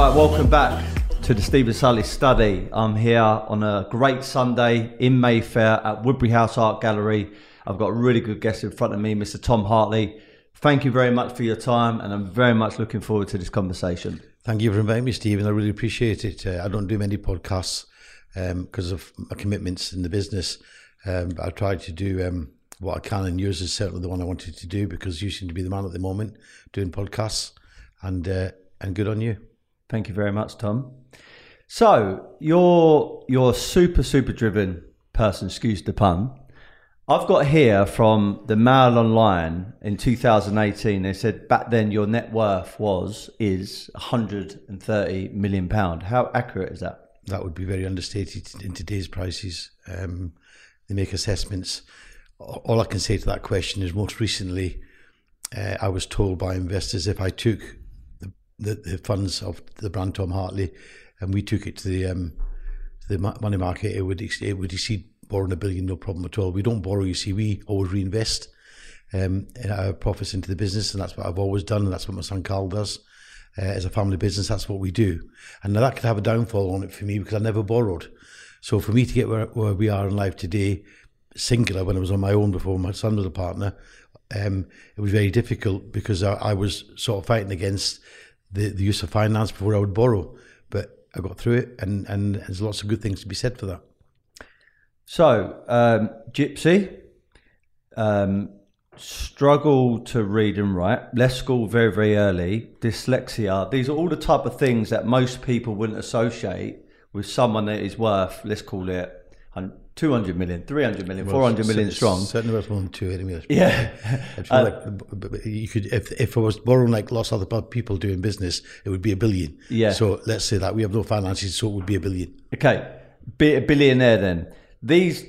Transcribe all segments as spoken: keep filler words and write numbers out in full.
Right, welcome back to the Stephen Sully study. I'm here on a great Sunday in Mayfair at Woodbury House Art Gallery. I've got a really good guest in front of me, Mister Tom Hartley. Thank you very much for your time, and I'm very much looking forward to this conversation. Thank you for inviting me, Stephen. I really appreciate it. Uh, I don't do many podcasts because um, of my commitments in the business. Um, I try to do um, what I can, and yours is certainly the one I wanted to do because you seem to be the man at the moment doing podcasts, and uh, and good on you. Thank you very much, Tom. So you're you're a super super driven person. Excuse the pun. I've got here from the Mail Online in two thousand eighteen. They said back then your net worth was is one hundred and thirty million pounds. How accurate is that? That would be very understated in today's prices. Um, they make assessments. All I can say to that question is most recently, uh, I was told by investors if I took the, the, the funds of the brand Tom Hartley and we took it to the um, to the money market, it would it would exceed. Borrowing a billion, no problem at all. We don't borrow, you see, we always reinvest um, our profits into the business, and that's what I've always done, and that's what my son Carl does. Uh, as a family business, that's what we do. And now that could have a downfall on it for me because I never borrowed. So for me to get where, where we are in life today, singular, when I was on my own before my son was a partner, um, it was very difficult because I, I was sort of fighting against the, the use of finance before I would borrow. But I got through it, and, and there's lots of good things to be said for that. So, um, Gypsy, um, struggle to read and write, left school very, very early, dyslexia. These are all the type of things that most people wouldn't associate with someone that is worth, let's call it two hundred million, three hundred million, well, four hundred million strong. Certainly worth more than two hundred million. Yeah. uh, like, you could, if, if I was borrowing like lots of other people doing business, it would be a billion. Yeah. So let's say that we have no finances, so it would be a billion. Okay. Be a billionaire then. These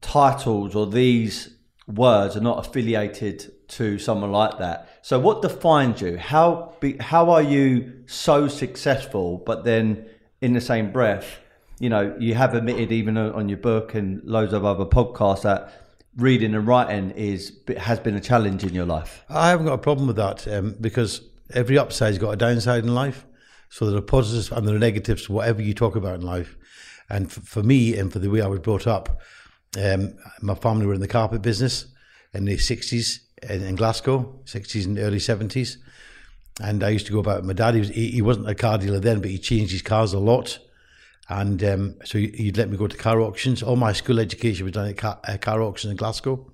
titles or these words are not affiliated to someone like that. So what defines you? How be, how are you so successful, but then in the same breath, you know, you have admitted even on your book and loads of other podcasts that reading and writing is has been a challenge in your life? I haven't got a problem with that um, because every upside's got a downside in life. So there are positives and there are negatives to whatever you talk about in life. And for me, and for the way I was brought up, um, my family were in the carpet business in the sixties in, in Glasgow, sixties and early seventies. And I used to go about, my dad, he, was, he, he wasn't a car dealer then, but he changed his cars a lot. And um, so he'd let me go to car auctions. All my school education was done at car, uh, car auctions in Glasgow,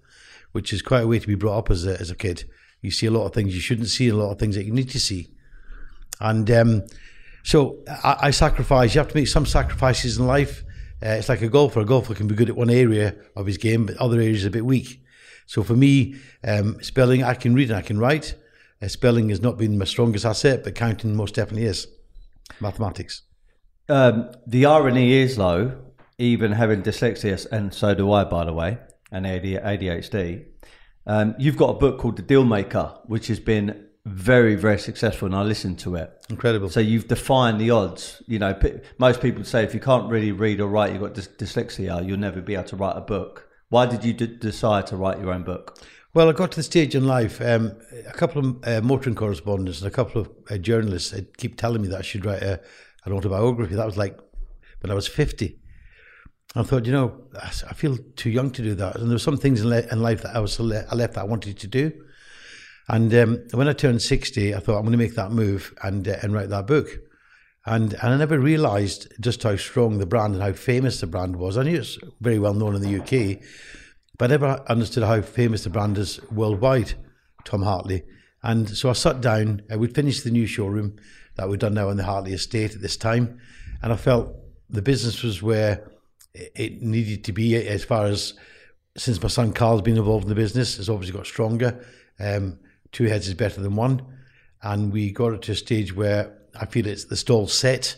which is quite a way to be brought up as a, as a kid. You see a lot of things you shouldn't see, a lot of things that you need to see. And... Um, So I, I sacrifice, you have to make some sacrifices in life. Uh, it's like a golfer. A golfer can be good at one area of his game, but other areas are a bit weak. So for me, um, spelling, I can read and I can write. Uh, spelling has not been my strongest asset, but counting most definitely is. Mathematics. Um, the irony is, though, even having dyslexia, and so do I, by the way, and A D H D, um, you've got a book called The Dealmaker, which has been very, very successful, and I listened to it. Incredible. So you've defined the odds. You know, most people say if you can't really read or write, you've got dys dyslexia, you'll never be able to write a book. Why did you d decide to write your own book? Well, I got to the stage in life, um, a couple of uh, motoring correspondents and a couple of uh, journalists uh, keep telling me that I should write a, an autobiography. That was like when I was fifty. I thought, you know, I feel too young to do that. And there were some things in, le in life that I was le I left that I wanted to do. And um, when I turned sixty, I thought, I'm going to make that move and uh, and write that book. And, and I never realised just how strong the brand and how famous the brand was. I knew it's very well known in the U K, but I never understood how famous the brand is worldwide, Tom Hartley. And so I sat down, uh, we'd finished the new showroom that we'd done now in the Hartley Estate at this time. And I felt the business was where it needed to be as far as, since my son Carl's been involved in the business, it's obviously got stronger. Um, Two heads is better than one. And we got it to a stage where I feel it's the stall set.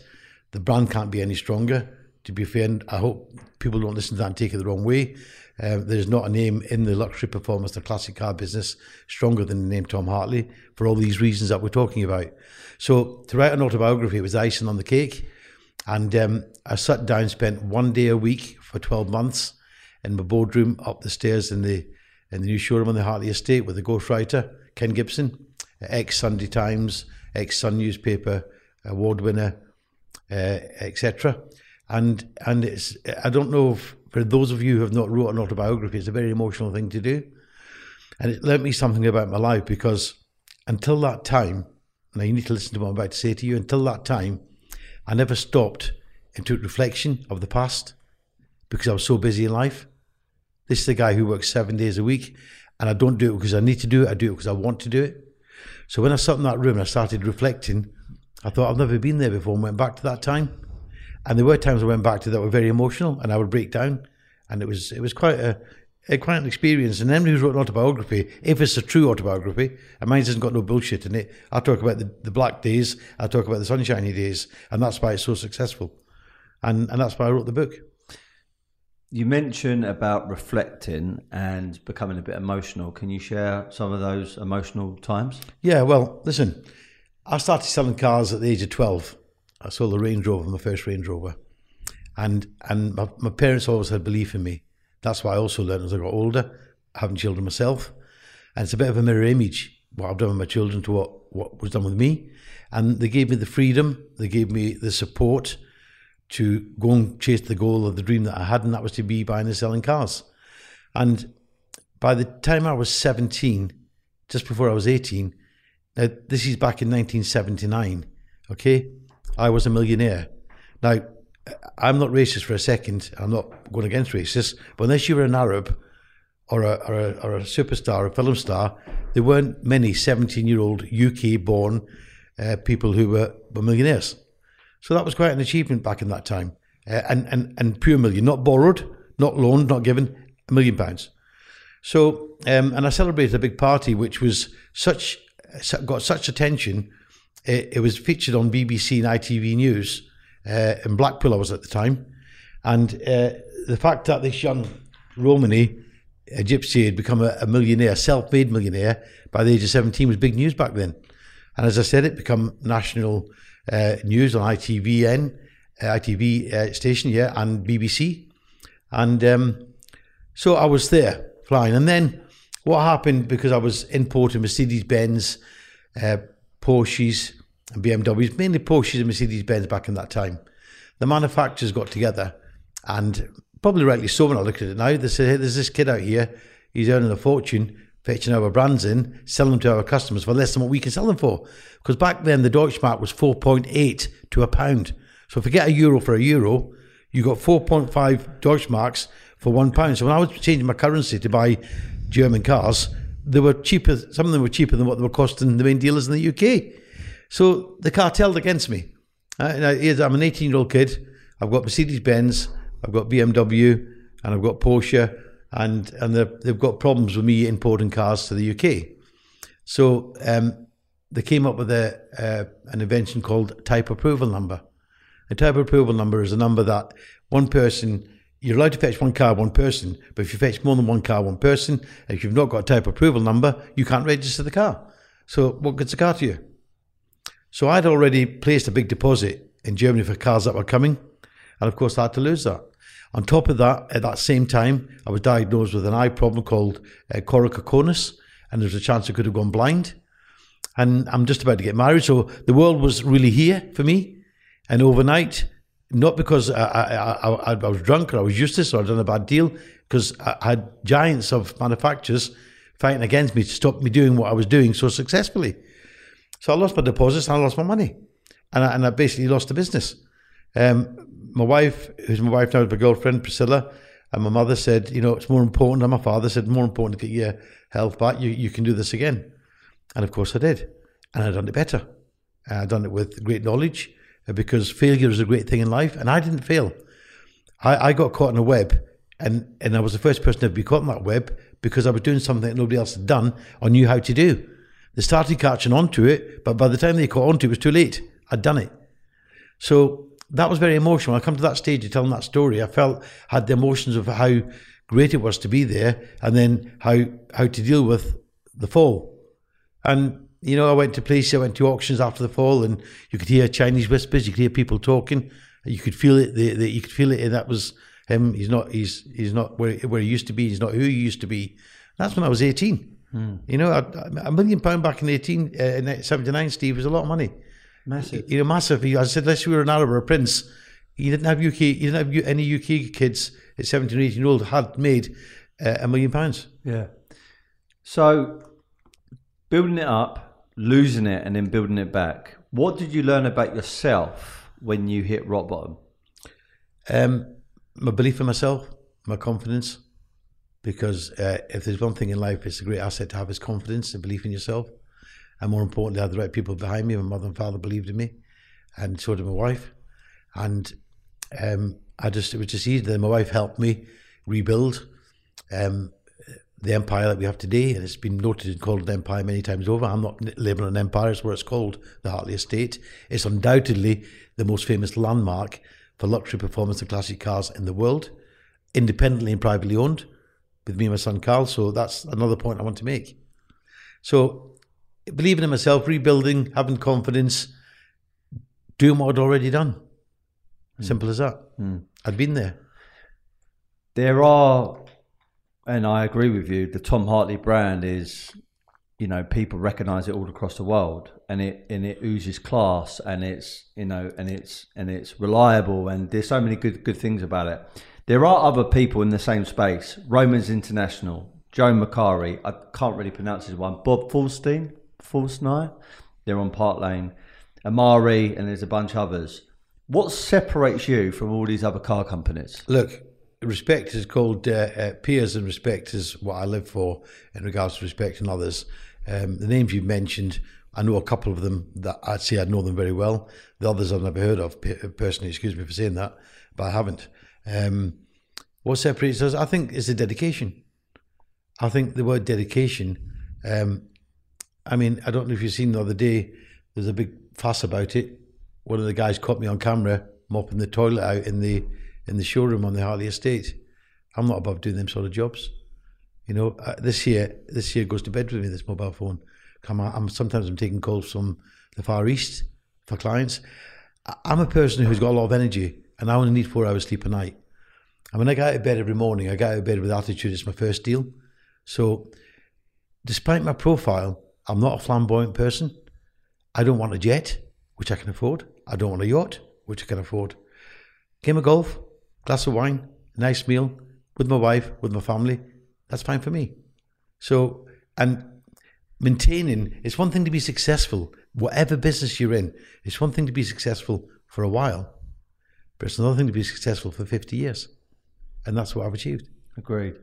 The brand can't be any stronger. To be fair, and I hope people don't listen to that and take it the wrong way. Uh, there's not a name in the luxury performance, the classic car business, stronger than the name Tom Hartley for all these reasons that we're talking about. So to write an autobiography, it was icing on the cake. And um, I sat down, spent one day a week for twelve months in my boardroom up the stairs in the, in the new showroom on the Hartley Estate with a ghostwriter, Ken Gibson, ex-Sunday Times, ex-Sun newspaper, award winner, uh, et cetera. And and it's, I don't know if, for those of you who have not wrote an autobiography, it's a very emotional thing to do. And it learnt me something about my life, because until that time, now you need to listen to what I'm about to say to you, until that time, I never stopped and took reflection of the past, because I was so busy in life. This is the guy who works seven days a week, and I don't do it because I need to do it, I do it because I want to do it. So when I sat in that room and I started reflecting, I thought, I've never been there before, and went back to that time. And there were times I went back to that were very emotional, and I would break down, and it was it was quite a, a quite an experience. And anybody who's wrote an autobiography, if it's a true autobiography, and mine hasn't got no bullshit in it, I talk about the, the black days, I talk about the sunshiny days, and that's why it's so successful, and and that's why I wrote the book. You mentioned about reflecting and becoming a bit emotional. Can you share some of those emotional times? Yeah, well, listen, I started selling cars at the age of twelve. I sold a Range Rover, my first Range Rover. And and my, my parents always had belief in me. That's why I also learned as I got older, having children myself. And it's a bit of a mirror image, what I've done with my children to what, what was done with me. And they gave me the freedom, they gave me the support to go and chase the goal of the dream that I had, and that was to be buying and selling cars. And by the time I was seventeen, just before I was eighteen, now this is back in nineteen seventy-nine, okay? I was a millionaire. Now, I'm not racist for a second. I'm not going against racists. But unless you were an Arab or a, or a, or a superstar, a film star, there weren't many seventeen-year-old U K-born uh, people who were, were millionaires. So that was quite an achievement back in that time. Uh, and, and, and pure million, not borrowed, not loaned, not given, a million pounds. So, um, and I celebrated a big party, which was such, got such attention. It was featured on B B C and I T V News uh, in Blackpool, I was at the time. And uh, the fact that this young Romany, a gypsy, had become a, a millionaire, self-made millionaire, by the age of seventeen was big news back then. And as I said, it became national uh, news on I T V N, uh, I T V uh, station, yeah, and B B C. And um, so I was there, flying. And then what happened, because I was importing Mercedes Benz, uh, Porsches and B M Ws, mainly Porsches and Mercedes Benz back in that time. The manufacturers got together, and probably rightly so when I look at it now, they said, hey, there's this kid out here, he's earning a fortune, fetching our brands in, selling them to our customers for less than what we can sell them for. Because back then the Deutschmark was four point eight to a pound. So if you get a euro for a euro, you got four point five Deutschmarks for one pound. So when I was changing my currency to buy German cars, they were cheaper, some of them were cheaper than what they were costing the main dealers in the U K. So they cartelled against me. I, I'm an eighteen-year-old kid, I've got Mercedes-Benz, I've got B M W, and I've got Porsche, and, and they've got problems with me importing cars to the U K. So um, they came up with a, uh, an invention called type approval number. A type approval number is a number that one person... You're allowed to fetch one car, one person, but if you fetch more than one car, one person, if you've not got a type approval number, you can't register the car. So what gets a car to you? So I'd already placed a big deposit in Germany for cars that were coming, and of course I had to lose that. On top of that, at that same time, I was diagnosed with an eye problem called uh, choroidercosis, and there was a chance I could have gone blind. And I'm just about to get married, so the world was really here for me, and overnight... Not because I, I, I, I was drunk or I was useless or I'd done a bad deal, because I had giants of manufacturers fighting against me to stop me doing what I was doing so successfully. So I lost my deposits and I lost my money. And I, and I basically lost the business. Um, my wife, who's my wife now, is my girlfriend, Priscilla, and my mother said, you know, it's more important, and my father said, more important to get your health back, you, you can do this again. And of course I did. And I'd done it better. I'd done it with great knowledge, because failure is a great thing in life, and I didn't fail. I, I got caught in a web, and, and I was the first person to be caught in that web, because I was doing something that nobody else had done or knew how to do. They started catching on to it, but by the time they caught on to it, it was too late. I'd done it. So that was very emotional. I come to that stage of telling that story, I felt, had the emotions of how great it was to be there, and then how, how to deal with the fall. And you know, I went to places, I went to auctions after the fall, and you could hear Chinese whispers, you could hear people talking, you could feel it, the, the, you could feel it, and that was him, he's not he's he's not where, where he used to be, he's not who he used to be. That's when I was eighteen. Mm. You know, I, I, a million pound back in eighteen, uh, in seventy-nine, Steve, was a lot of money. Massive. You know, massive. He, I said, unless we were an Arab or a prince, he didn't have U K, he didn't have any U K kids at seventeen or eighteen year old had made uh, a million pounds. Yeah. So building it up, losing it, and then building it back. What did you learn about yourself when you hit rock bottom? Um, my belief in myself, my confidence, because uh, if there's one thing in life, it's a great asset to have is confidence and belief in yourself. And more importantly, I had the right people behind me. My mother and father believed in me, and so did my wife. And um, I just, it was just easy. Then my wife helped me rebuild um, the empire that we have today. And it's been noted and called an empire many times over. I'm not labelling an empire, it's what it's called, the Hartley Estate. It's undoubtedly the most famous landmark for luxury performance and classic cars in the world, independently and privately owned, with me and my son Carl. So that's another point I want to make. So believing in myself, rebuilding, having confidence, doing what I'd already done. Simple as that. Mm. I'd been there. There are, and I agree with you, the Tom Hartley brand is, you know, people recognise it all across the world, and it and it oozes class, and it's, you know, and it's and it's reliable, and there's so many good good things about it. There are other people in the same space. Romans International, Joe Macari, I can't really pronounce his one, Bob Fulstein, Fulstein, they're on Park Lane, Amari, and there's a bunch of others. What separates you from all these other car companies? Look, respect is called uh, uh, peers, and respect is what I live for in regards to respecting others. Um, the names you've mentioned, I know a couple of them that I'd say I know them very well. The others I've never heard of personally, excuse me for saying that, but I haven't. Um, what separates us, I think, is the dedication. I think the word dedication, um, I mean, I don't know if you've seen the other day, there's a big fuss about it. One of the guys caught me on camera mopping the toilet out in the in the showroom on the Hartley Estate. I'm not above doing them sort of jobs. You know, uh, this year, this year goes to bed with me, this mobile phone. I'm, I'm, sometimes I'm taking calls from the Far East for clients. I'm a person who's got a lot of energy, and I only need four hours sleep a night. And when I get out of bed every morning, I get out of bed with attitude. It's my first deal. So despite my profile, I'm not a flamboyant person. I don't want a jet, which I can afford. I don't want a yacht, which I can afford. Game of golf, glass of wine, nice meal, with my wife, with my family. That's fine for me. So, and maintaining, it's one thing to be successful, whatever business you're in. It's one thing to be successful for a while, but it's another thing to be successful for fifty years. And that's what I've achieved. Agreed.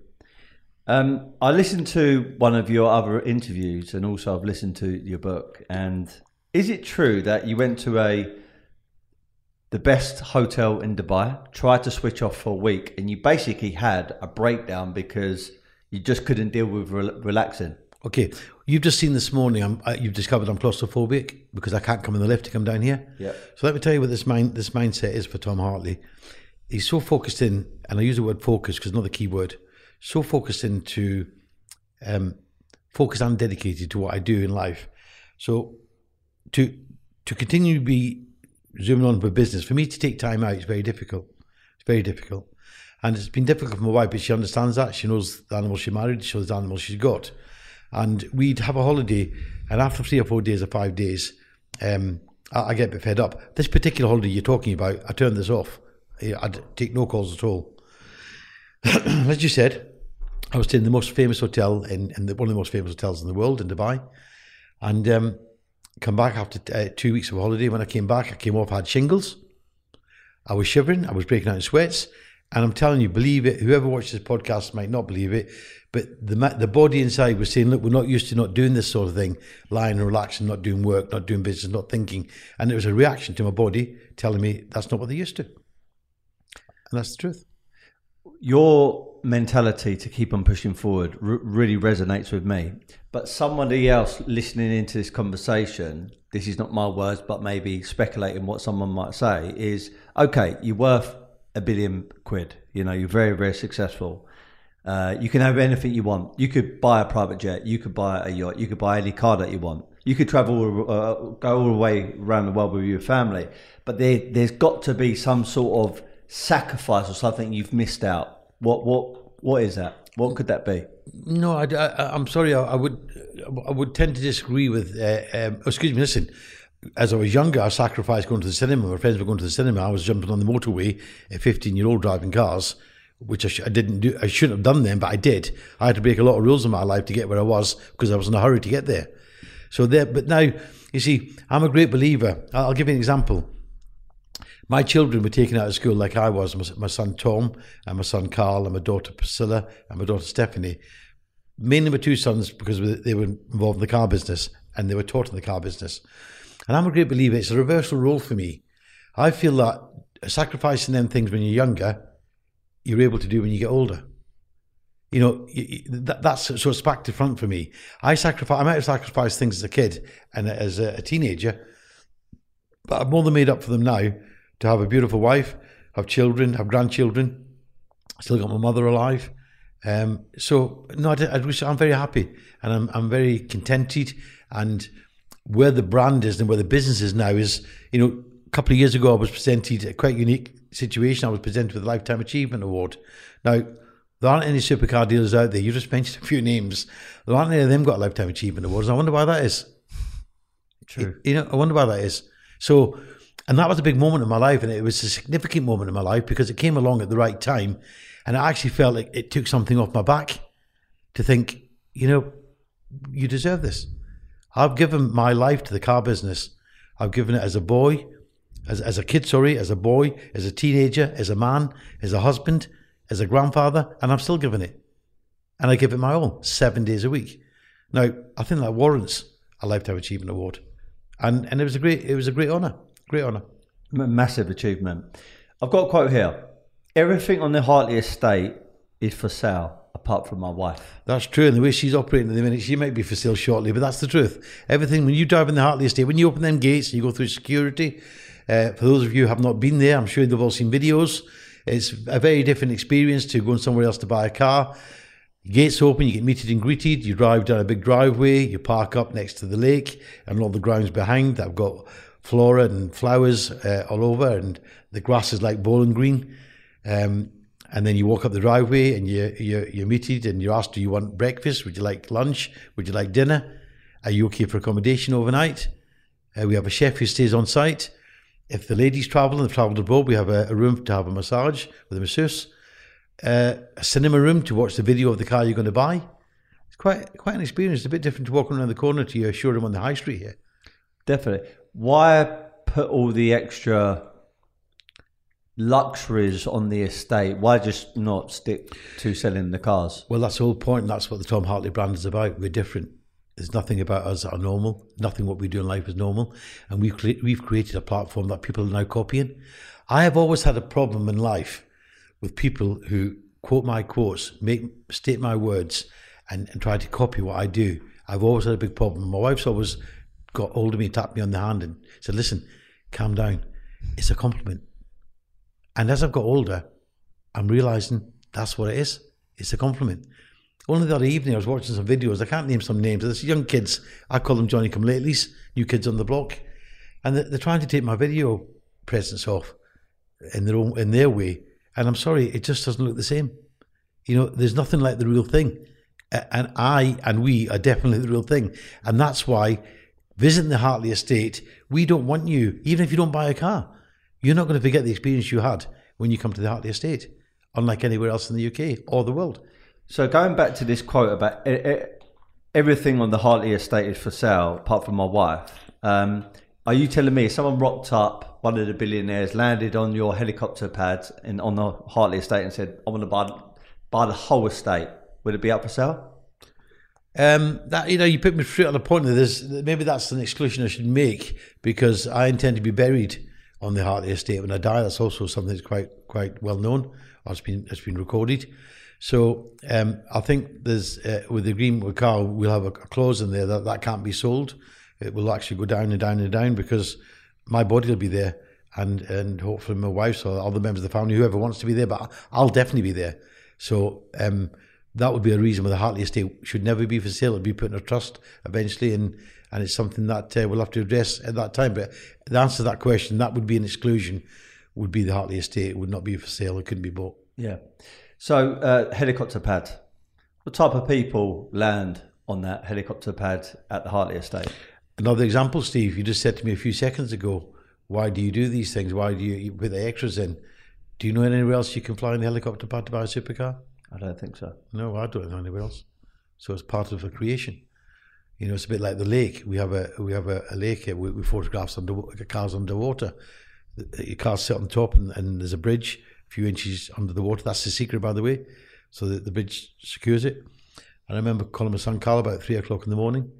Um, I listened to one of your other interviews, and also I've listened to your book. And is it true that you went to a the best hotel in Dubai, tried to switch off for a week, and you basically had a breakdown because you just couldn't deal with re relaxing? Okay, you've just seen this morning. I'm, uh, you've discovered I'm claustrophobic because I can't come in the lift to come down here. Yeah. So let me tell you what this mind this mindset is for Tom Hartley. He's so focused in, and I use the word focus because it's not the key word. So focused into, um, focused and dedicated to what I do in life. So to to continue to be zooming on for business, for me to take time out is very difficult. It's very difficult. And it's been difficult for my wife, but she understands that. She knows the animal she married, she knows the animal she's got. And we'd have a holiday, and after three or four days or five days, um, I, I get a bit fed up. This particular holiday you're talking about, I turned this off. I'd take no calls at all. As you said, I was in the most famous hotel, in, in the, one of the most famous hotels in the world, in Dubai. And um, come back after uh, two weeks of holiday. When I came back, I came off, I had shingles. I was shivering, I was breaking out in sweats. And I'm telling you, believe it, whoever watches this podcast might not believe it, but the the body inside was saying, look, we're not used to not doing this sort of thing, lying and relaxing, not doing work, not doing business, not thinking. And it was a reaction to my body telling me that's not what they're used to. And that's the truth. Your mentality to keep on pushing forward r really resonates with me. But somebody else listening into this conversation, this is not my words, but maybe speculating what someone might say is, okay, you're worth a billion quid. You know, you're very, very successful. Uh, you can have anything you want. You could buy a private jet. You could buy a yacht. You could buy any car that you want. You could travel, uh, go all the way around the world with your family. But there, there's got to be some sort of sacrifice or something you've missed out. What what what is that? What could that be? No, I, I, I'm sorry. I, I would I would tend to disagree with. Uh, um, excuse me. Listen, as I was younger, I sacrificed going to the cinema. My friends were going to the cinema. I was jumping on the motorway at fifteen year old driving cars, which I, sh I didn't do. I shouldn't have done them, but I did. I had to break a lot of rules in my life to get where I was because I was in a hurry to get there. So there, but now, you see, I'm a great believer. I'll give you an example. My children were taken out of school like I was. My, my son Tom, and my son Carl, and my daughter Priscilla, and my daughter Stephanie. Mainly my two sons, because they were involved in the car business and they were taught in the car business. And I'm a great believer. It's a reversal role for me. I feel that sacrificing them things when you're younger, you're able to do when you get older. You know, that, that's so it's back to front for me. I sacrifice. I might have sacrificed things as a kid and as a, a teenager, but I've more than made up for them now. To have a beautiful wife, have children, have grandchildren. I still got my mother alive. Um, so no, I, I wish, I'm very happy and I'm, I'm very contented. And where the brand is and where the business is now is, you know, a couple of years ago I was presented a quite unique situation. I was presented with a Lifetime Achievement Award. Now, there aren't any supercar dealers out there. You just mentioned a few names. There aren't any of them got Lifetime Achievement Awards. I wonder why that is. True. You know, I wonder why that is. So, and that was a big moment in my life, and it was a significant moment in my life because it came along at the right time, and I actually felt like it took something off my back to think, you know, you deserve this. I've given my life to the car business. I've given it as a boy, as, as a kid, sorry, as a boy, as a teenager, as a man, as a husband, as a grandfather, and I'm still giving it. And I give it my all, seven days a week. Now, I think that warrants a Lifetime Achievement Award. And, and it was a great, it was a great honour, great honour. Massive achievement. I've got a quote here. Everything on the Hartley estate is for sale. Apart from my wife. That's true, and the way she's operating at the minute, she might be for sale shortly, but that's the truth. Everything, when you drive in the Hartley estate, when you open them gates and you go through security, uh, for those of you who have not been there, I'm sure they've all seen videos, it's a very different experience to going somewhere else to buy a car. Gates open, you get meted and greeted, you drive down a big driveway, you park up next to the lake, and all the grounds behind that have got flora and flowers uh, all over, and the grass is like bowling green. Um, And then you walk up the driveway and you, you, you're meted and you're asked, do you want breakfast? Would you like lunch? Would you like dinner? Are you okay for accommodation overnight? Uh, we have a chef who stays on site. If the ladies travel and they've travelled abroad, we have a, a room to have a massage with a masseuse. Uh, a cinema room to watch the video of the car you're going to buy. It's quite, quite an experience. It's a bit different to walking around the corner to your showroom on the high street here. Definitely. Why put all the extra luxuries on the estate? Why just not stick to selling the cars? Well, that's the whole point, and that's what the Tom Hartley brand is about. We're different. There's nothing about us that are normal. Nothing what we do in life is normal, and we've, cre we've created a platform that people are now copying. I have always had a problem in life with people who quote my quotes, make state my words, and, and try to copy what I do. I've always had a big problem. My wife's always got hold of me, tapped me on the hand and said, listen, calm down, it's a compliment. And as I've got older, I'm realising that's what it is. It's a compliment. Only the other evening I was watching some videos. I can't name some names. There's young kids. I call them Johnny Come Latelys, new kids on the block. And they're trying to take my video presence off in their own, in their way. And I'm sorry, it just doesn't look the same. You know, there's nothing like the real thing. And I and we are definitely the real thing. And that's why visiting the Hartley estate, we don't want you, even if you don't buy a car. You're not going to forget the experience you had when you come to the Hartley estate, unlike anywhere else in the U K or the world. So going back to this quote about everything on the Hartley estate is for sale, apart from my wife, um, are you telling me if someone rocked up, one of the billionaires landed on your helicopter pads in, on the Hartley estate and said, I want to buy, buy the whole estate, would it be up for sale? Um, that, you know, you put me straight on the point of this. Maybe that's an exclusion I should make because I intend to be buried on the Hartley estate when I die. That's also something that's quite quite well known, or it's been, it's been recorded. So um, I think there's, uh, with the agreement with Carl, we'll have a, a clause in there that that can't be sold. It will actually go down and down and down because my body will be there, and, and hopefully my wife's or other members of the family, whoever wants to be there, but I'll definitely be there. So um, that would be a reason why the Hartley estate should never be for sale. It would be put in a trust eventually, and And it's something that uh, we'll have to address at that time. But the answer to that question, that would be an exclusion, would be the Hartley estate. It would not be for sale. It couldn't be bought. Yeah. So uh, helicopter pad. What type of people land on that helicopter pad at the Hartley estate? Another example, Steve, you just said to me a few seconds ago, why do you do these things? Why do you put the extras in? Do you know anywhere else you can fly in the helicopter pad to buy a supercar? I don't think so. No, I don't know anywhere else. So it's part of the creation. You know, it's a bit like the lake. We have a we have a, a lake here. We, we photograph some under, cars underwater. Your car's set on top, and, and there's a bridge a few inches under the water. That's the secret, by the way. So that the bridge secures it. And I remember calling my son Carl about three o'clock in the morning,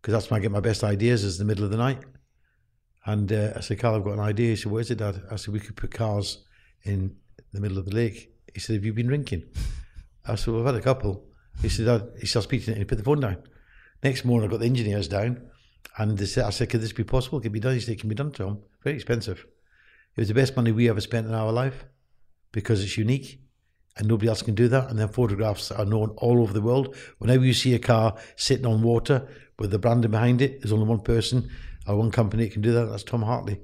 because that's when I get my best ideas, is the middle of the night. And uh, I said, Carl, I've got an idea. He said, what is it, Dad? I said, we could put cars in the middle of the lake. He said, have you been drinking? I said, well, I've had a couple. He said, Dad, he started speaking to him, and he put the phone down. Next morning, I got the engineers down, and they said, I said, could this be possible? Could it be done? He said, it can be done, Tom. Very expensive. It was the best money we ever spent in our life, because it's unique and nobody else can do that. And their photographs are known all over the world. Whenever you see a car sitting on water with the branding behind it, there's only one person or one company that can do that. That's Tom Hartley.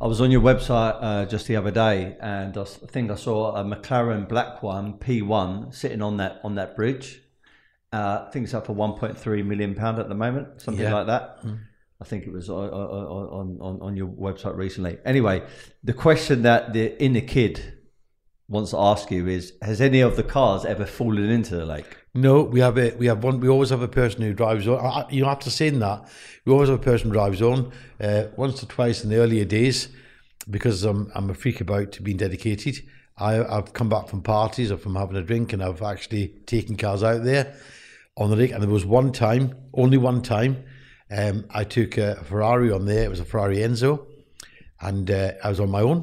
I was on your website uh, just the other day, and I think I saw a McLaren black one, P one, sitting on that on that bridge. Uh, I think it's up for one point three million pounds at the moment, something yeah. like that. Mm. I think it was on, on, on, on your website recently. Anyway, the question that the inner kid wants to ask you is: has any of the cars ever fallen into the lake? No, we have a, we have one. We always have a person who drives on. I, you know, after saying that, we always have a person who drives on uh, once or twice in the earlier days, because I'm I'm a freak about being dedicated. I, I've come back from parties or from having a drink, and I've actually taken cars out there on the lake. And there was one time, only one time, um, I took a Ferrari on there. It was a Ferrari Enzo, and uh, I was on my own,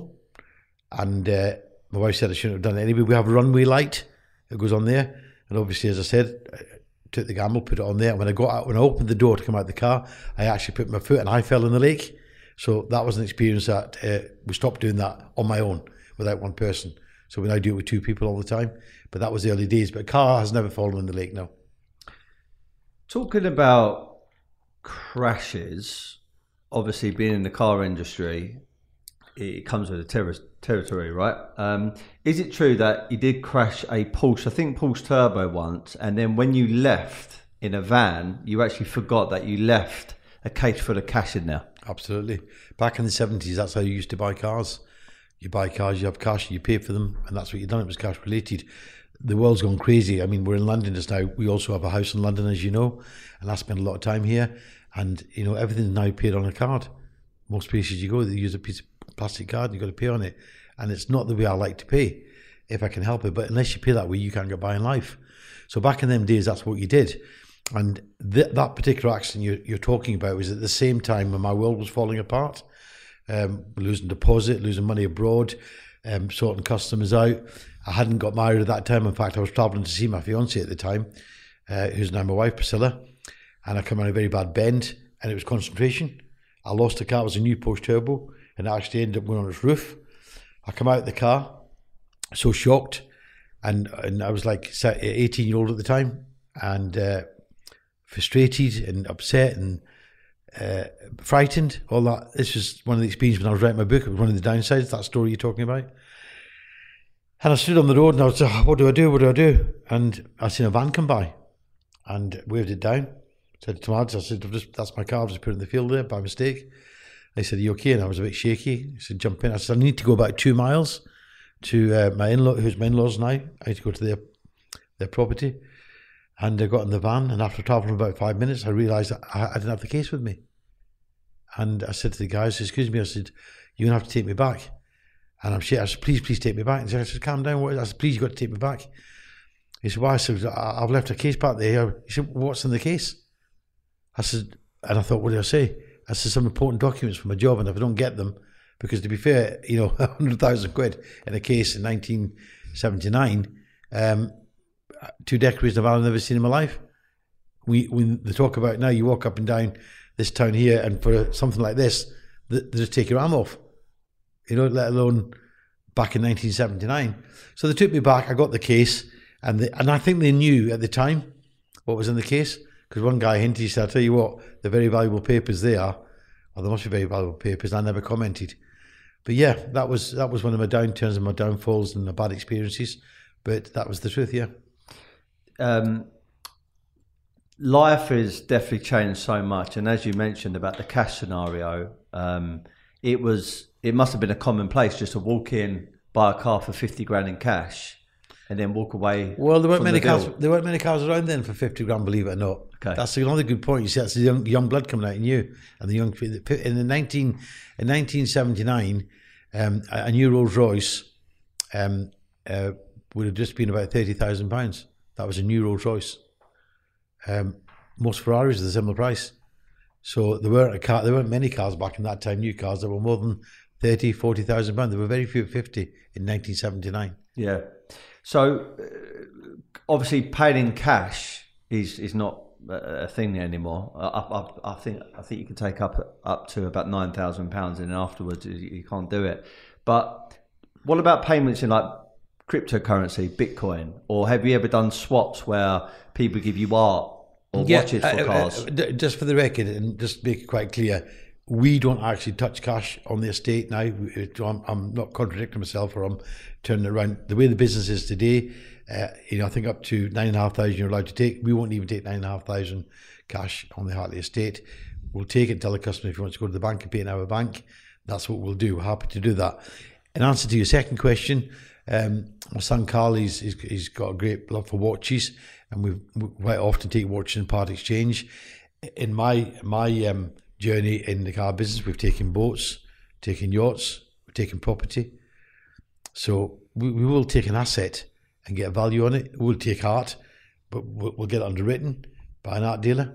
and. Uh, My wife said I shouldn't have done it anyway. We have a runway light that goes on there. And obviously, as I said, I took the gamble, put it on there. And when I got out, when I opened the door to come out of the car, I actually put my foot and I fell in the lake. So that was an experience that uh, we stopped doing that on my own without one person. So we now do it with two people all the time. But that was the early days. But a car has never fallen in the lake, no. Talking about crashes, obviously being in the car industry, it comes with a terrorist territory, right? Um, is it true that you did crash a Porsche, I think Porsche Turbo once, and then when you left in a van, you actually forgot that you left a case full of cash in there? Absolutely. Back in the seventies, that's how you used to buy cars. You buy cars, you have cash, you pay for them, and that's what you've done. It was cash related. The world's gone crazy. I mean, we're in London just now. We also have a house in London, as you know, and I spend a lot of time here. And, you know, everything's now paid on a card. Most places you go, they use a piece of plastic card, and you've got to pay on it, and it's not the way I like to pay if I can help it. But unless you pay that way, you can't get by in life. So back in them days, that's what you did. And th that particular accident you're, you're talking about was at the same time when my world was falling apart, um, losing deposit, losing money abroad, um, sorting customers out. I hadn't got married at that time. In fact, I was traveling to see my fiancée at the time, uh, who's now my wife, Priscilla, and I come on a very bad bend, and it was concentration. I lost the car. It was a new Porsche Turbo, and I actually ended up going on its roof. I come out of the car, so shocked, and and I was like eighteen year old at the time, and uh, frustrated and upset and uh, frightened, all that. This was one of the experiences when I was writing my book. It was one of the downsides, that story you're talking about. And I stood on the road and I was like, what do I do, what do I do? And I seen a van come by and waved it down. Said to my dad, I said, just, that's my car, I just put it in the field there by mistake. I said, are you okay? And I was a bit shaky. He said, jump in. I said, I need to go about two miles to uh, my in-law, who's my in-laws now. I need to go to their their property. And I got in the van, and after traveling about five minutes, I realized that I, I didn't have the case with me. And I said to the guys, excuse me, I said, you're going to have to take me back. And I'm shaking. I said, please, please take me back. And I said, calm down. What is I said, please, you've got to take me back. He said, why? I said, I've left a case back there. He said, what's in the case? I said, and I thought, what do I say? I said, some important documents for my job, and if I don't get them, because to be fair, you know, one hundred thousand quid in a case in nineteen seventy-nine, um, two decorations I've never seen in my life. We, when they talk about now, you walk up and down this town here, and for something like this, they, they just take your arm off, you know, let alone back in nineteen seventy-nine. So they took me back, I got the case, and, they, and I think they knew at the time what was in the case. Because one guy hinted, he said, I tell you what, the very valuable papers they are, or they must be very valuable papers, and I never commented. But yeah, that was that was one of my downturns and my downfalls and my bad experiences, but that was the truth, yeah. Um, life has definitely changed so much, and as you mentioned about the cash scenario, um, it was it must have been a commonplace just to walk in, buy a car for fifty grand in cash, and then walk away. Well, there weren't many the cars. There weren't many cars around then for fifty grand, believe it or not. Okay, that's another good point. You see, that's the young, young blood coming out in you, and the young in the nineteen in nineteen seventy nine, um, a new Rolls Royce um, uh, would have just been about thirty thousand pounds. That was a new Rolls Royce. Um, most Ferraris are the similar price, so there weren't a car. There weren't many cars back in that time. New cars that were more than thirty, forty thousand pounds. There were very few at fifty in nineteen seventy nine. Yeah. So, obviously, paying in cash is is not a thing anymore. I, I, I think I think you can take up up to about nine thousand pounds, and afterwards you can't do it. But what about payments in like cryptocurrency, Bitcoin, or have you ever done swaps where people give you art or yeah, watches for uh, cars? Uh, just for the record, and just to make it quite clear, we don't actually touch cash on the estate now. I'm, I'm not contradicting myself, or I'm turning it around. The way the business is today, uh, you know, I think up to nine and a half thousand you're allowed to take. We won't even take nine and a half thousand cash on the Hartley estate. We'll take it and tell the customer if you want to go to the bank and pay in our bank. That's what we'll do. We're happy to do that. In answer to your second question, um, my son Carl, he's, he's, he's got a great love for watches, and we quite often take watches in part exchange. In my my um. journey in the car business, we've taken boats, taken yachts, we've taken property. So we, we will take an asset and get a value on it. We'll take art, but we'll, we'll get it underwritten by an art dealer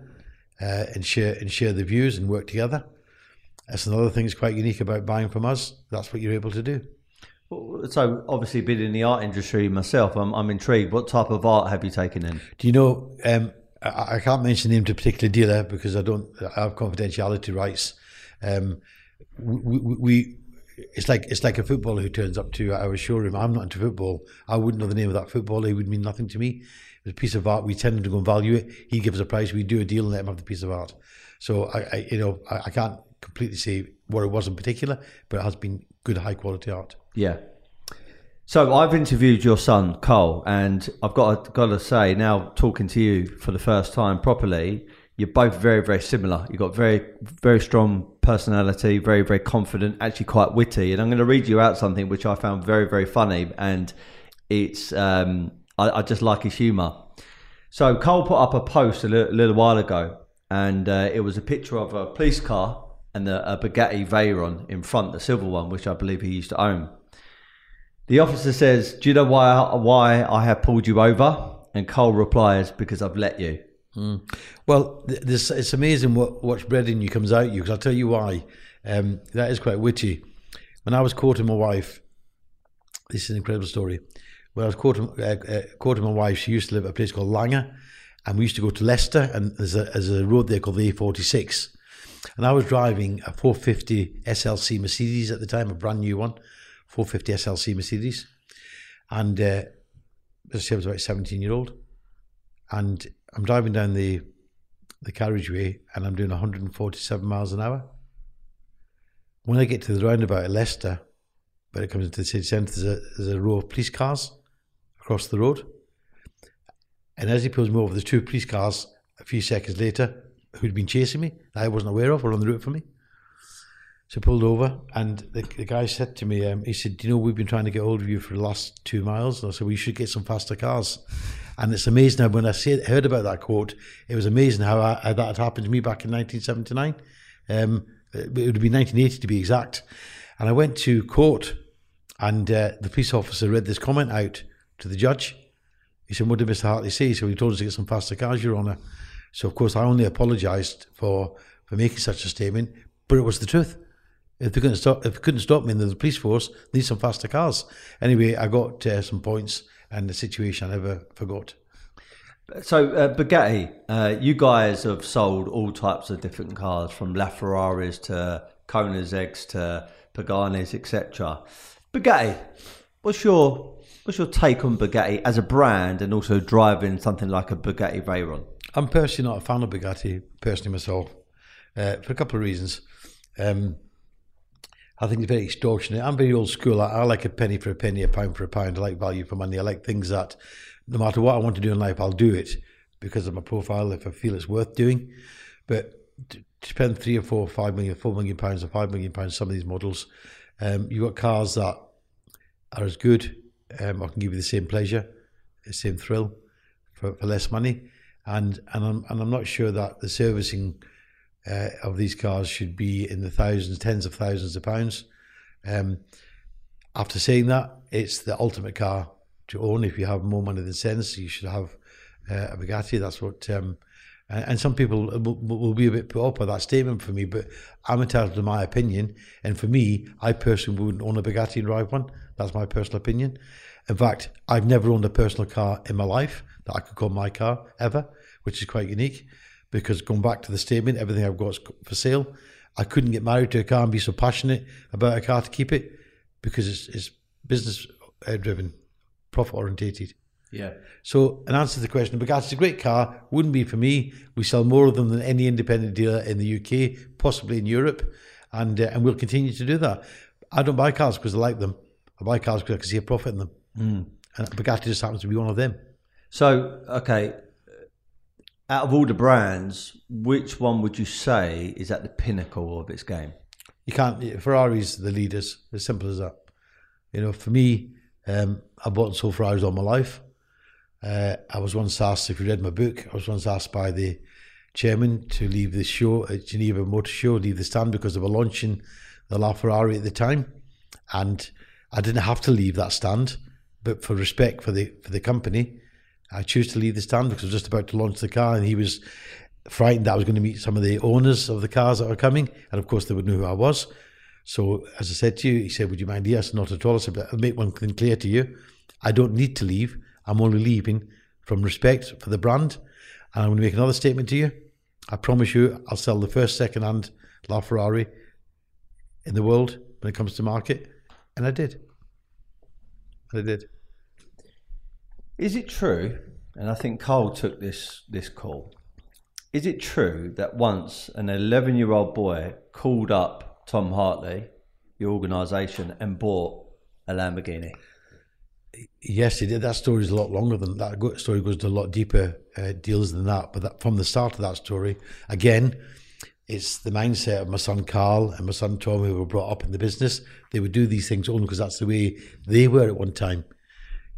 uh, and share and share the views and work together. That's another thing that's quite unique about buying from us. That's what you're able to do. So obviously, being in the art industry myself, I'm, I'm intrigued. What type of art have you taken in? Do you know... Um, I can't mention the name to a particular dealer because I don't. I have confidentiality rights. Um, we, we, we, it's like it's like a footballer who turns up to our showroom. I'm not into football. I wouldn't know the name of that footballer. It would mean nothing to me. It was a piece of art. We tend to go and value it. He gives a price. We do a deal and let him have the piece of art. So I, I you know, I, I can't completely say what it was in particular, but it has been good, high quality art. Yeah. So I've interviewed your son, Carl, and I've got to, got to say, now talking to you for the first time properly, you're both very, very similar. You've got very, very strong personality, very, very confident, actually quite witty. And I'm going to read you out something which I found very, very funny, and it's um, I, I just like his humour. So Carl put up a post a little, a little while ago, and uh, it was a picture of a police car and a, a Bugatti Veyron in front, the silver one, which I believe he used to own. The officer says, do you know why I, why I have pulled you over? And Carl replies, because I've let you. Mm. Well, this, it's amazing what, what's bred in you comes out you, because I'll tell you why. Um, that is quite witty. When I was courting my wife, this is an incredible story. When I was courting, uh, uh, courting my wife, she used to live at a place called Langer, and we used to go to Leicester, and there's a, there's a road there called the A forty-six. And I was driving a four fifty S L C Mercedes at the time, a brand new one. four fifty S L C Mercedes, and uh, as I say, I was about a seventeen year old, and I'm driving down the the carriageway and I'm doing one hundred forty-seven miles an hour. When I get to the roundabout at Leicester, but it comes into the city centre, there's a, there's a row of police cars across the road, and as he pulls me over, there's two police cars a few seconds later who'd been chasing me that I wasn't aware of, were on the route for me. So I pulled over, and the, the guy said to me, um, he said, you know, we've been trying to get hold of you for the last two miles. And I said, well, you should get some faster cars. And it's amazing how when I said, heard about that quote, it was amazing how, I, how that had happened to me back in nineteen seventy-nine. Um, it would have been nineteen eighty to be exact. And I went to court, and uh, the police officer read this comment out to the judge. He said, what did Mister Hartley say? So he told us to get some faster cars, Your Honour. So, of course, I only apologised for, for making such a statement, but it was the truth. If they couldn't stop, if they couldn't stop me, and the police force need some faster cars. Anyway, I got uh, some points, and the situation I never forgot. So, uh, Bugatti, uh, you guys have sold all types of different cars, from LaFerraris to Koenigseggs to Paganis, et cetera. Bugatti, what's your what's your take on Bugatti as a brand, and also driving something like a Bugatti Veyron? I'm personally not a fan of Bugatti, personally myself, uh, for a couple of reasons. Um, I think it's very extortionate. I'm very old school. I, I like a penny for a penny, a pound for a pound. I like value for money. I like things that, no matter what I want to do in life, I'll do it. because of my profile if I feel it's worth doing. But to spend three or four, five million, four million pounds or five million pounds, some of these models, um, you've got cars that are as good. Um, I can give you the same pleasure, the same thrill for, for less money. And and I'm, and I'm not sure that the servicing uh, of these cars should be in the thousands, tens of thousands of pounds. Um, after saying that, it's the ultimate car to own. If you have more money than sense, you should have uh, a Bugatti. That's what... Um, and some people will, will be a bit put off by that statement for me, but I'm entitled to my opinion. And for me, I personally wouldn't own a Bugatti and drive one. That's my personal opinion. In fact, I've never owned a personal car in my life that I could call my car ever, which is quite unique, because going back to the statement, everything I've got is for sale. I couldn't get married to a car and be so passionate about a car to keep it, because it's, it's business driven, profit orientated. Yeah. So, in answer to the question, Bugatti's a great car, wouldn't be for me. We sell more of them than any independent dealer in the U K, possibly in Europe, and uh, and we'll continue to do that. I don't buy cars because I like them. I buy cars because I can see a profit in them. Mm. And Bugatti just happens to be one of them. So, okay, out of all the brands, which one would you say is at the pinnacle of its game? You can't, Ferrari's the leaders, as simple as that. You know, for me, um, I bought and sold Ferraris all my life. Uh, I was once asked, if you read my book, I was once asked by the chairman to leave the show at Geneva Motor Show, leave the stand, because they were launching the LaFerrari at the time, and I didn't have to leave that stand, but for respect for the for the company, I chose to leave the stand because I was just about to launch the car, and he was frightened that I was going to meet some of the owners of the cars that were coming, and of course they would know who I was. So as I said to you, he said, would you mind? Yes, not at all. I said, but I'll make one thing clear to you, I don't need to leave. I'm only leaving from respect for the brand. And I'm going to make another statement to you. I promise you, I'll sell the first second-hand LaFerrari in the world when it comes to market. And I did. And I did. Is it true, and I think Carl took this, this call, is it true that once an eleven-year-old boy called up Tom Hartley, the organisation, and bought a Lamborghini? Yes, he did. That story is a lot longer than that. That story goes to a lot deeper uh, deals than that. But that, from the start of that story, again, it's the mindset of my son Carl and my son Tom, who were brought up in the business. They would do these things only because that's the way they were at one time.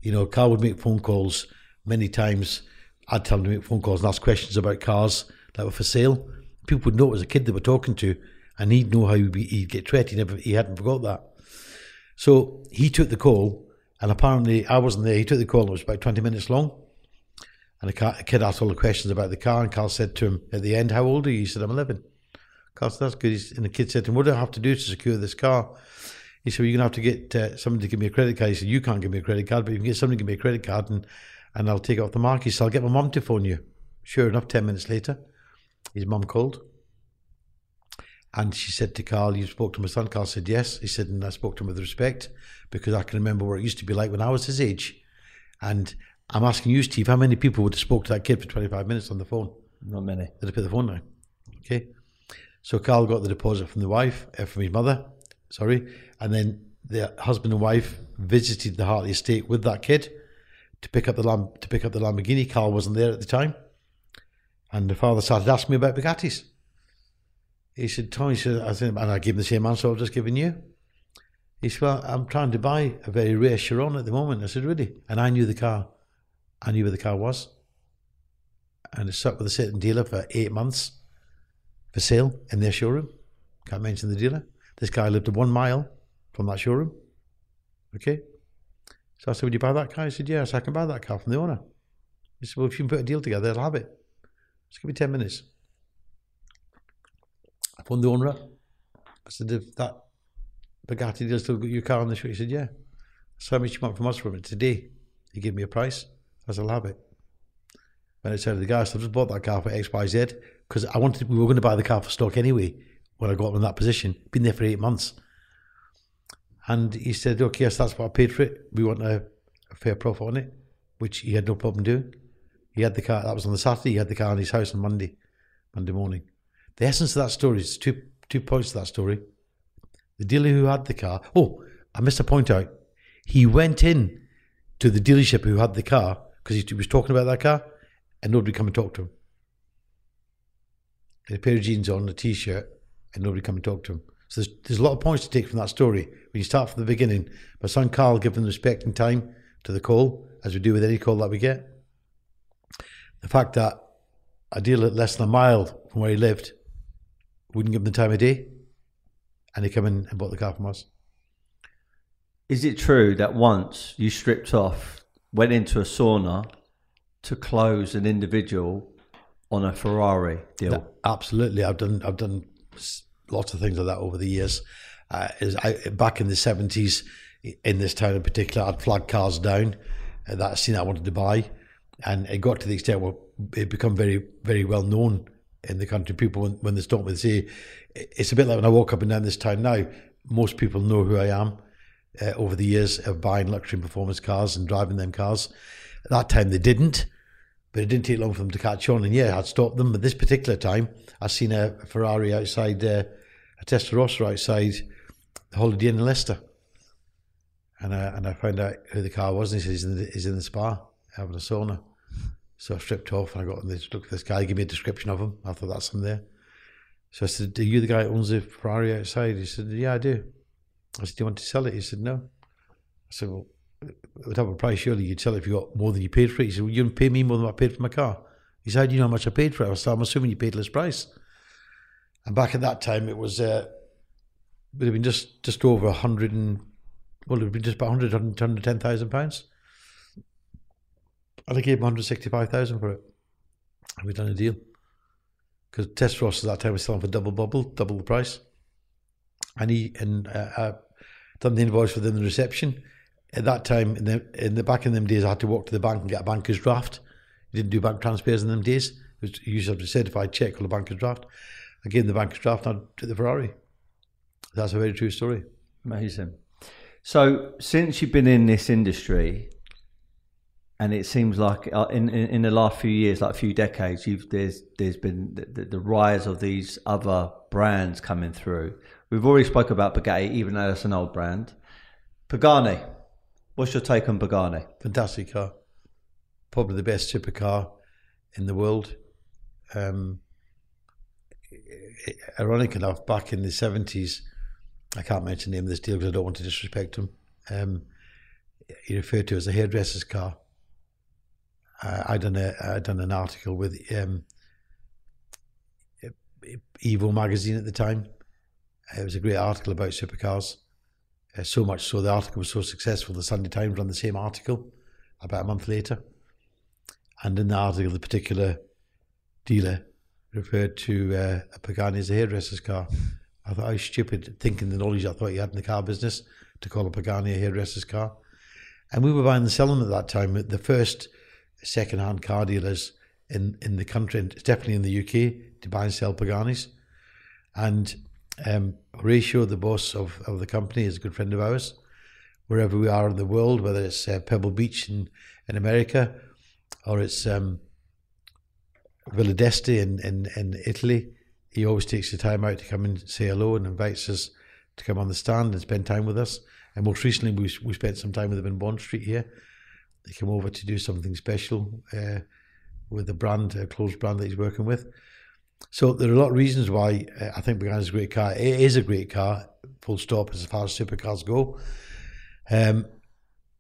You know, Carl would make phone calls many times. I'd tell him to make phone calls and ask questions about cars that were for sale. People would know it was a kid they were talking to, and he'd know how he'd, be, he'd get treated. He, never, he hadn't forgot that. So he took the call. And apparently, I wasn't there. He took the call, and it was about twenty minutes long. And a, car, a kid asked all the questions about the car, and Carl said to him at the end, how old are you? He said, I'm eleven. Carl said, that's good. And the kid said to him, what do I have to do to secure this car? He said, well, you're going to have to get uh, somebody to give me a credit card. He said, you can't give me a credit card, but you can get somebody to give me a credit card, and, and I'll take it off the market. He said, I'll get my mum to phone you. Sure enough, ten minutes later, his mum called. And she said to Carl, you spoke to my son? Carl said, yes. He said, and I spoke to him with respect, because I can remember what it used to be like when I was his age. And I'm asking you, Steve, how many people would have spoke to that kid for twenty-five minutes on the phone? Not many. They'd have put the phone down. Okay. So Carl got the deposit from the wife, uh, from his mother, sorry. And then the husband and wife visited the Hartley estate with that kid to pick up the Lam to pick up the Lamborghini. Carl wasn't there at the time. And the father started asking me about Bugattis. He said, Tom, he said, I think, and I gave him the same answer I've just given you. He said, well, I'm trying to buy a very rare Chiron at the moment. I said, really? And I knew the car. I knew where the car was. And it stuck with a certain dealer for eight months for sale in their showroom. Can't mention the dealer. This guy lived one mile from that showroom. Okay. So I said, would you buy that car? He said, yes, I can buy that car from the owner. He said, well, if you can put a deal together, I'll have it. Just give me ten minutes. I phoned the owner up. I said, if that Bugatti dealer still got your car on the show? He said, yeah. So how much you want from us from it today? He gave me a price. I said, I'll have it. When I said to the guy, I said, I've just bought that car for X, Y, Z, because I wanted, we were going to buy the car for stock anyway when I got in that position. Been there for eight months. And he said, okay, yes, that's what I paid for it. We want a, a fair profit on it, which he had no problem doing. He had the car, that was on the Saturday, he had the car in his house on Monday, Monday morning. The essence of that story is two two points to that story. The dealer who had the car, oh, I missed a point out. He went in to the dealership who had the car because he was talking about that car and nobody come and talk to him. He had a pair of jeans on, a t-shirt, and nobody come and talk to him. So there's, there's a lot of points to take from that story when you start from the beginning. My son Carl giving respect and time to the call, as we do with any call that we get. The fact that a dealer less than a mile from where he lived wouldn't give him the time of day, and he came in and bought the car from us. Is it true that once you stripped off, went into a sauna to close an individual on a Ferrari deal? No, absolutely. I've done I've done lots of things like that over the years. Uh, is I, back in the seventies, in this town in particular, I'd flag cars down. Uh, that's a scene I wanted to buy. And it got to the extent where it become very, very well known in the country. People, when, when they stop me, they say, it's a bit like when I walk up and down this town now, most people know who I am uh, over the years of buying luxury and performance cars and driving them cars. At that time they didn't, but it didn't take long for them to catch on. And yeah, I'd stopped them. But this particular time, I'd seen a Ferrari outside, uh, a Testarossa outside the Holiday Inn in Leicester. And I, and I found out who the car was, and he said, he's in the, he's in the spa, having a sauna. So I stripped off and I got, and they said, look at this guy, give me a description of him. I thought, that's him there. So I said, are you the guy who owns the Ferrari outside? He said, yeah, I do. I said, do you want to sell it? He said, no. I said, well, it would have a price, surely you'd sell it if you got more than you paid for it. He said, well, you didn't pay me more than I paid for my car. He said, how do you know how much I paid for it? I said, I'm assuming you paid less price. And back at that time, it was, uh, it would have been just, just over a hundred and, well, it would be just about one hundred, one hundred ten thousand pounds. And I gave him one hundred sixty-five thousand for it. And we'd done a deal. Because Testarossa at that time was selling for double bubble, double the price. And he, and uh, I done the invoice for them in the reception. At that time, in the, in the back in them days, I had to walk to the bank and get a banker's draft. You didn't do bank transfers in them days. You used to have a certified cheque called a banker's draft. I gave him the banker's draft and I took the Ferrari. That's a very true story. Amazing. So, since you've been in this industry, and it seems like in, in, in the last few years, like a few decades, you've, there's there's been the, the rise of these other brands coming through. We've already spoke about Bugatti, even though that's an old brand. Pagani, what's your take on Pagani? Fantastic car, probably the best supercar in the world. Um, ironic enough, back in the seventies, I can't mention the name of this deal because I don't want to disrespect him. Um, he referred to it as a hairdresser's car. I done a I done an article with um, Evo magazine at the time. It was a great article about supercars. Uh, so much so, the article was so successful, the Sunday Times ran the same article about a month later. And in the article, the particular dealer referred to uh, a Pagani as a hairdresser's car. I thought I was stupid, thinking the knowledge I thought you had in the car business, to call a Pagani a hairdresser's car. And we were buying and selling at that time. The first second-hand car dealers in, in the country, and definitely in the U K, to buy and sell Paganis. And um, Horatio, the boss of, of the company, is a good friend of ours. Wherever we are in the world, whether it's uh, Pebble Beach in, in America, or it's um, Villa d'Este in, in, in Italy, he always takes the time out to come and say hello and invites us to come on the stand and spend time with us. And most recently, we, we spent some time with him in Bond Street here. They came over to do something special uh, with a brand, a closed brand that he's working with. So there are a lot of reasons why uh, I think Pagani is a great car. It is a great car, full stop, as far as supercars go. Um,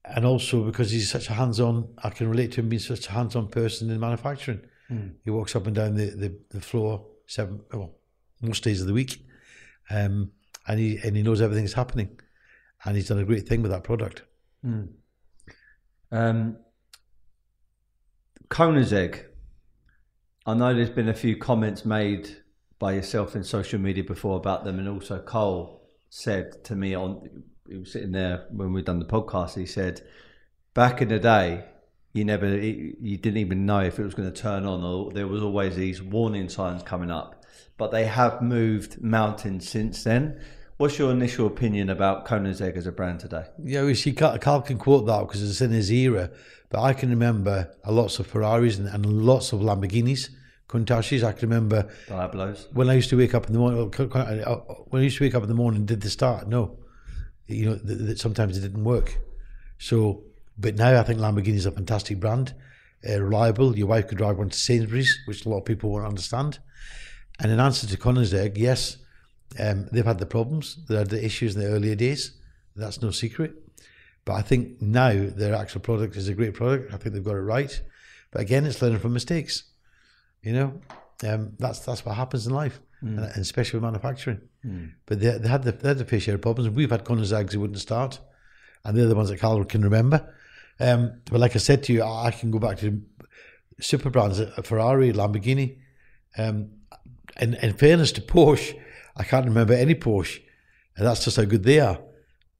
and also because he's such a hands-on, I can relate to him being such a hands-on person in manufacturing. Mm. He walks up and down the, the, the floor seven, well, most days of the week. Um, and he and he knows everything that's happening. And he's done a great thing with that product. Mm. Um, Koenigsegg, I know there's been a few comments made by yourself in social media before about them, and also Cole said to me, on he was sitting there when we'd done the podcast, he said back in the day you never you didn't even know if it was going to turn on, or there was always these warning signs coming up, but they have moved mountains since then. What's your initial opinion about Koenigsegg as a brand today? Yeah, we see Carl, Carl can quote that because it's in his era, but I can remember lots of Ferraris and, and lots of Lamborghinis, Cointashis. I can remember Diablos. When I used to wake up in the morning, when I used to wake up in the morning, did they start? No, you know, th th sometimes it didn't work. So, but now I think Lamborghini is a fantastic brand. uh, reliable. Your wife could drive one to Sainsbury's, which a lot of people won't understand. And in answer to Koenigsegg, yes, um, they've had the problems. They had the issues in the earlier days. That's no secret. But I think now their actual product is a great product. I think they've got it right. But again, it's learning from mistakes. You know, um, that's that's what happens in life, mm. and especially with manufacturing. Mm. But they, they had the they had the fair share of problems. We've had Koenigsegg's who wouldn't start, and they're the ones that Carl can remember. Um, but like I said to you, I can go back to super brands, Ferrari, Lamborghini. Um, and in fairness to Porsche, I can't remember any Porsche, and that's just how good they are.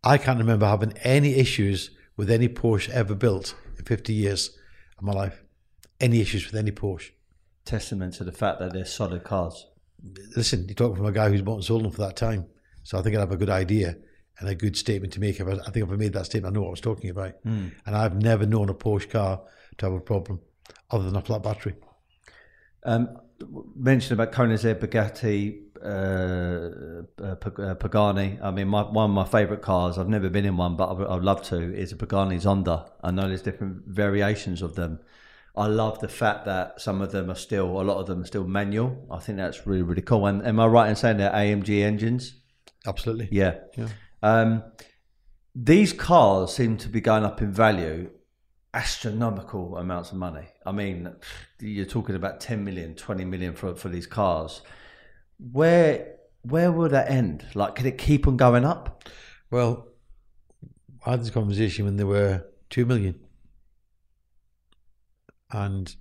I can't remember having any issues with any Porsche ever built in fifty years of my life. Any issues with any Porsche. Testament to the fact that they're solid cars. Listen, you're talking from a guy who's bought and sold them for that time. So I think I'd have a good idea and a good statement to make. If I, I think if I made that statement, I know what I was talking about. Mm. And I've never known a Porsche car to have a problem other than a flat battery. Um, mentioned about Koenigsegg, Bugatti, Uh, uh, Pagani. I mean, my, one of my favourite cars, I've never been in one, but I'd, I'd love to, is a Pagani Zonda. I know there's different variations of them. I love the fact that some of them are still, a lot of them are still manual. I think that's really, really cool. And am I right in saying they're A M G engines? Absolutely. Yeah. yeah. Um, these cars seem to be going up in value astronomical amounts of money. I mean, you're talking about ten million, twenty million for, for these cars. Where where will that end? Like, could it keep on going up? Well, I had this conversation when there were two million, and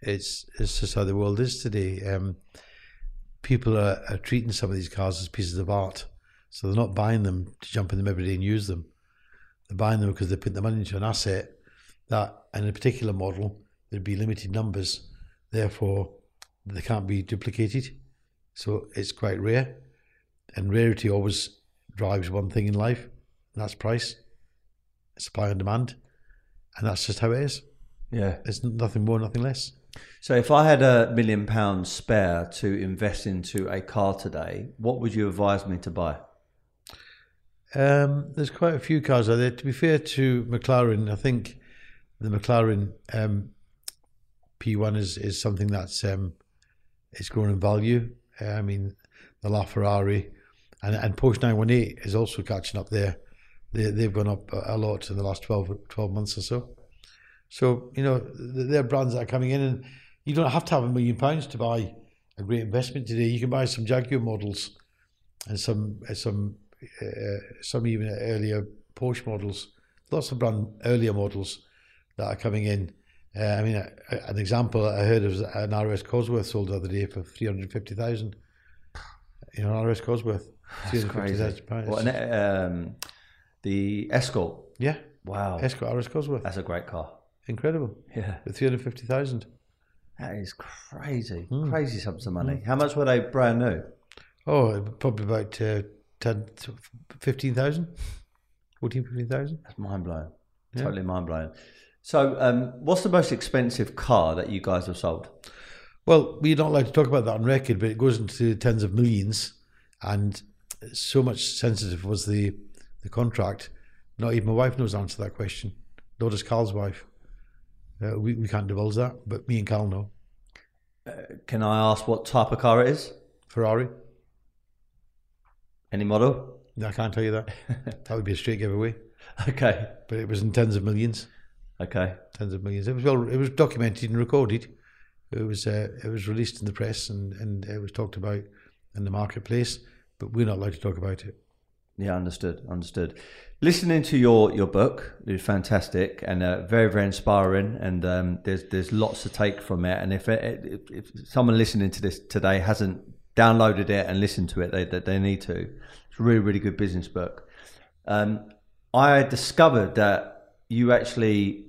it's it's just how the world is today. Um, people are, are treating some of these cars as pieces of art, so they're not buying them to jump in them every day and use them. They're buying them because they put the money into an asset that, in a particular model, there'd be limited numbers, therefore they can't be duplicated. So it's quite rare, and rarity always drives one thing in life, and that's price, supply and demand, and that's just how it is. Yeah. It's nothing more, nothing less. So if I had a million pounds spare to invest into a car today, what would you advise me to buy? Um, there's quite a few cars out there. To be fair to McLaren, I think the McLaren um, P one is, is something that's um, it's grown in value. I mean, the LaFerrari and, and Porsche nine one eight is also catching up there. They, they've gone up a lot in the last twelve, twelve months or so. So, you know, they're brands that are coming in, and you don't have to have a million pounds to buy a great investment today. You can buy some Jaguar models and some some uh, some even earlier Porsche models. Lots of brand earlier models that are coming in. Uh, I mean, a, a, an example I heard of was an R S Cosworth sold the other day for three hundred fifty thousand. You know, an R S Cosworth. That's crazy. Well, um, the Escort. Yeah. Wow. Escort R S Cosworth. That's a great car. Incredible. Yeah. With three hundred fifty thousand. That is crazy. Mm. Crazy sums of money. Mm. How much were they brand new? Oh, probably about uh, ten, fifteen thousand, fourteen, fifteen thousand. That's mind blowing. Yeah. Totally mind blowing. So, um, what's the most expensive car that you guys have sold? Well, we don't like to talk about that on record, but it goes into tens of millions, and so much sensitive was the, the contract. Not even my wife knows the answer to that question, nor does Carl's wife. Uh, we, we can't divulge that, but me and Carl know. Uh, can I ask what type of car it is? Ferrari. Any model? No, I can't tell you that. That would be a straight giveaway. Okay. But it was in tens of millions. Okay, tens of millions. It was well. It was documented and recorded. It was uh, it was released in the press, and, and it was talked about in the marketplace. But we're not allowed to talk about it. Yeah, understood, understood. Listening to your your book, it's fantastic and uh, very very inspiring. And um, there's there's lots to take from it. And if it, if someone listening to this today hasn't downloaded it and listened to it, they that they need to. It's a really really good business book. Um, I discovered that you actually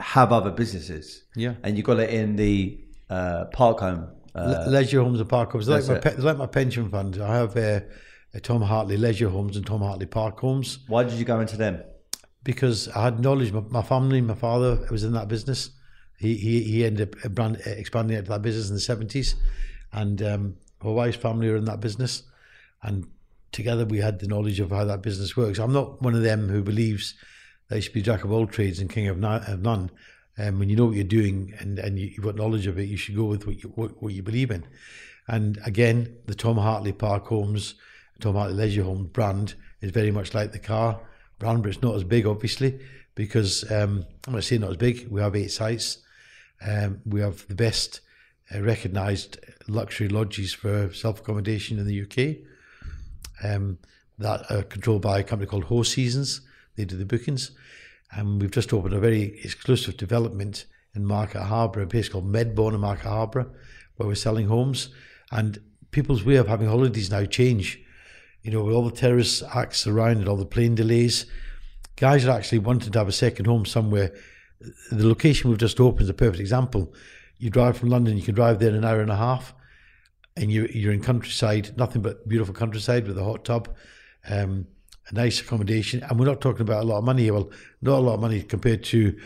have other businesses, yeah, and you got it in the uh, park home, uh, Le leisure homes and park homes. Like my, pe like my pension fund, I have uh, a Tom Hartley leisure homes and Tom Hartley park homes. Why did you go into them? Because I had knowledge. My, my family, my father was in that business. He he, he ended up brand, expanding into that business in the seventies, and um, my wife's family were in that business, and together we had the knowledge of how that business works. I'm not one of them who believes they should be jack of all trades and king of none. Um, when you know what you're doing and, and you, you've got knowledge of it, you should go with what you, what, what you believe in. And again, the Tom Hartley Park Homes, Tom Hartley Leisure Home brand is very much like the car brand, but it's not as big, obviously, because um, I'm going to say not as big. We have eight sites. Um, we have the best uh, recognised luxury lodges for self-accommodation in the U K um, that are controlled by a company called Host Seasons. They do the bookings. And we've just opened a very exclusive development in Market Harbour, a place called Medbourne in Market Harbour, where we're selling homes. And people's way of having holidays now change. You know, with all the terrorist acts around and all the plane delays, guys are actually wanting to have a second home somewhere. The location we've just opened is a perfect example. You drive from London, you can drive there in an hour and a half, and you, you're in countryside, nothing but beautiful countryside with a hot tub, um, a nice accommodation, and we're not talking about a lot of money here. Well, not a lot of money compared to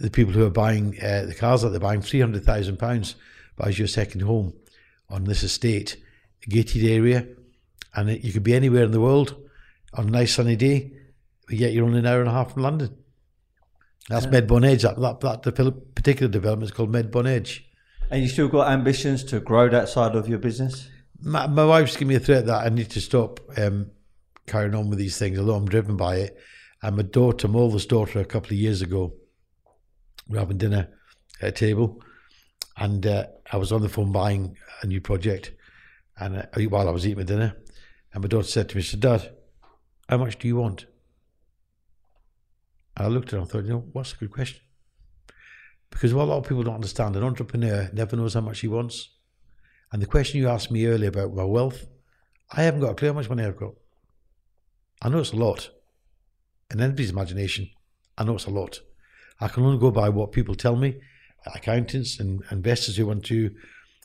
the people who are buying uh, the cars that they're buying, three hundred thousand pounds buys your second home on this estate, a gated area, and it, you could be anywhere in the world on a nice sunny day, but yet you're only an hour and a half from London. That's yeah. Medbourne Edge. That, that, that develop, particular development is called Medbourne Edge. And you still got ambitions to grow that side of your business? My, my wife's giving me a threat that I need to stop um, carrying on with these things, although I'm driven by it. And my daughter, my oldest daughter, a couple of years ago, we were having dinner at a table, and uh, I was on the phone buying a new project, and uh, while I was eating my dinner, and my daughter said to me, she said, "Dad, how much do you want?" I looked at her and I thought, you know, what's a good question? Because what a lot of people don't understand, an entrepreneur never knows how much he wants. And the question you asked me earlier about my wealth, I haven't got a clue how much money I've got. I know it's a lot. In anybody's imagination, I know it's a lot. I can only go by what people tell me, accountants and investors who want to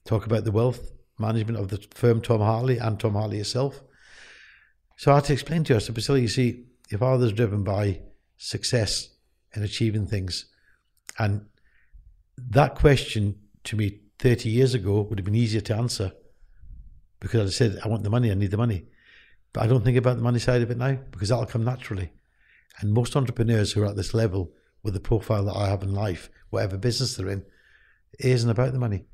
talk about the wealth management of the firm Tom Hartley and Tom Hartley itself. So I had to explain to her, I said, Priscilla, you see, your father's driven by success in achieving things, and that question to me thirty years ago would have been easier to answer, because I said I want the money, I need the money, but I don't think about the money side of it now, because that'll come naturally. And most entrepreneurs who are at this level with the profile that I have in life, whatever business they're in, it isn't about the money.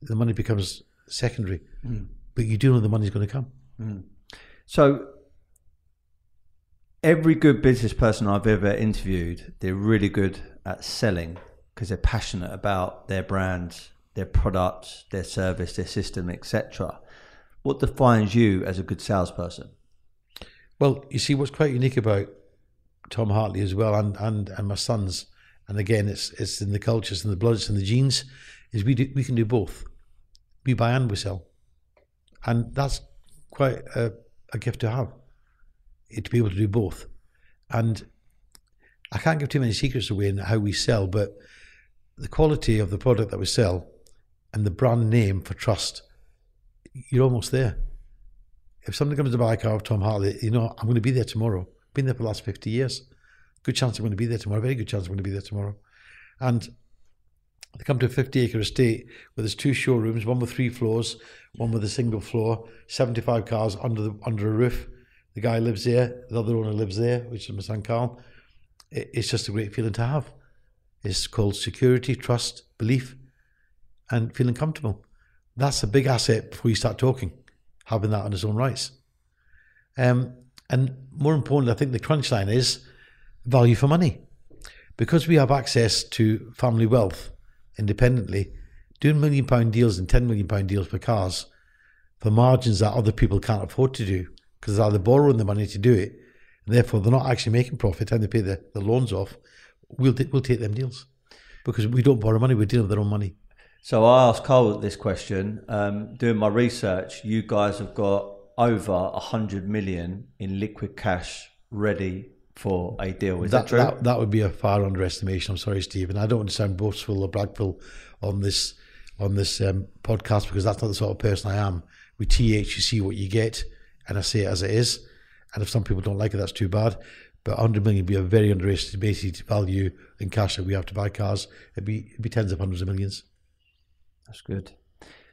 The money becomes secondary, mm. but you do know the money's going to come. mm. So every good business person I've ever interviewed, they're really good at selling because they're passionate about their brands, their products, their service, their system, et cetera. What defines you as a good salesperson? Well, you see, what's quite unique about Tom Hartley as well, and, and, and my sons, and again, it's it's in the culture, it's in the blood, it's in the genes, is we do, we can do both. We buy and we sell. And that's quite a, a gift to have. To be able to do both. And I can't give too many secrets away in how we sell, but the quality of the product that we sell and the brand name for trust, you're almost there. If somebody comes to buy a car of Tom Hartley, you know, I'm going to be there tomorrow. Been there for the last fifty years. Good chance I'm going to be there tomorrow. Very good chance I'm going to be there tomorrow. And they come to a fifty acre estate where there's two showrooms, one with three floors, one with a single floor, seventy-five cars under the under a roof. The guy lives there, the other owner lives there, which is my son Carl. It's just a great feeling to have. It's called security, trust, belief, and feeling comfortable. That's a big asset before you start talking, having that on its own rights. Um, and more importantly, I think the crunch line is value for money. Because we have access to family wealth independently, doing million pound deals and ten million pound deals for cars for margins that other people can't afford to do, because they're either borrowing the money to do it, and therefore they're not actually making profit and they pay the, the loans off, we'll, we'll take them deals. Because we don't borrow money, we're dealing with their own money. So I asked Carl this question. Um, doing my research, you guys have got over one hundred million in liquid cash ready for a deal. Is that, that true? That, that would be a far underestimation. I'm sorry, Stephen. I don't want to sound boastful or bragful on this, on this um, podcast, because that's not the sort of person I am. With T H, you see what you get. And I say it as it is. And if some people don't like it, that's too bad. But one hundred million would be a very underestimated value in cash that we have to buy cars. It'd be, it'd be tens of hundreds of millions. That's good.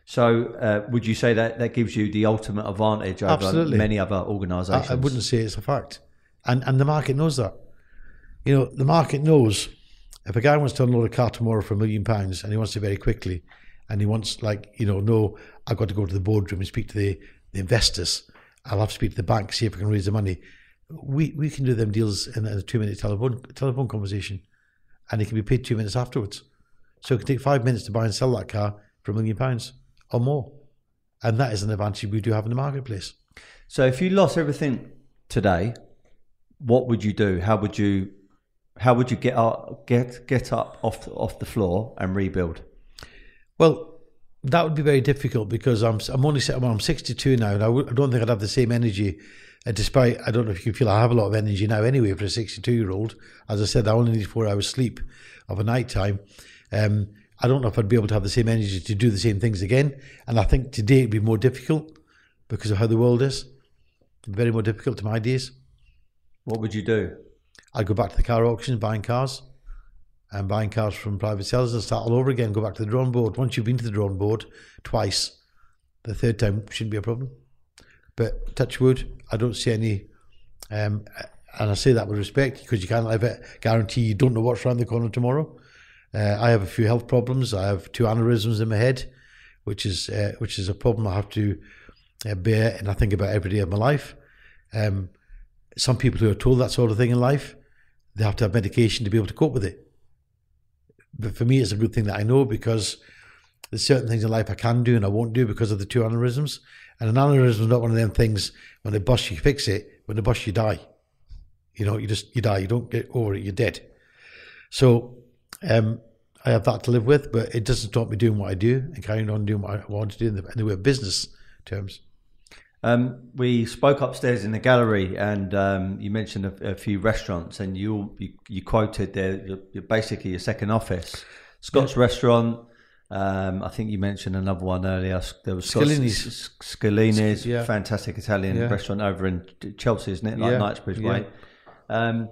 So uh, would you say that that gives you the ultimate advantage over Absolutely. many other organisations? I, I wouldn't say it's a fact. And, and the market knows that. You know, the market knows If a guy wants to unload a car tomorrow for a million pounds and he wants it very quickly, and he wants, like, you know, no, I've got to go to the boardroom and speak to the, the investors. I'll have to speak to the bank, see if I can raise the money. We we can do them deals in a two-minute telephone telephone conversation, and it can be paid two minutes afterwards. So it can take five minutes to buy and sell that car for a million pounds or more. And that is an advantage we do have in the marketplace. So if you lost everything today, what would you do? How would you how would you get up, get get up off off the floor and rebuild? Well, that would be very difficult, because I'm I'm only well, I'm sixty-two now, and I, w I don't think I'd have the same energy. And despite, I don't know if you feel I have a lot of energy now anyway for a sixty-two-year-old. As I said, I only need four hours sleep of a night time. Um, I don't know if I'd be able to have the same energy to do the same things again. And I think today it'd be more difficult because of how the world is. Very more difficult to my days. What would you do? I'd go back to the car auction, buying cars, and buying cars from private sellers, and start all over again, go back to the drawing board. Once you've been to the drawing board twice, the third time shouldn't be a problem. But touch wood, I don't see any, um, and I say that with respect, because you can't ever guarantee you don't know what's around the corner tomorrow. Uh, I have a few health problems. I have two aneurysms in my head, which is uh, which is a problem I have to uh, bear, and I think about every day of my life. Um, some people who are told that sort of thing in life, they have to have medication to be able to cope with it. But for me, it's a good thing that I know, because there's certain things in life I can do and I won't do because of the two aneurysms. And an aneurysm is not one of them things, when they bust, you fix it. When they bust, you die. You know, you just, you die. You don't get over it, you're dead. So um, I have that to live with, but it doesn't stop me doing what I do and carrying on doing what I want to do in the, in the way of business terms. Um, we spoke upstairs in the gallery, and um, you mentioned a, a few restaurants, and you you, you quoted there, you're, you're basically your second office. Scott's yeah. Restaurant. Um, I think you mentioned another one earlier. There was Scalini's, Scalini's yeah. fantastic Italian yeah. restaurant over in Chelsea, isn't it? Like yeah. Knightsbridge yeah. way. Um,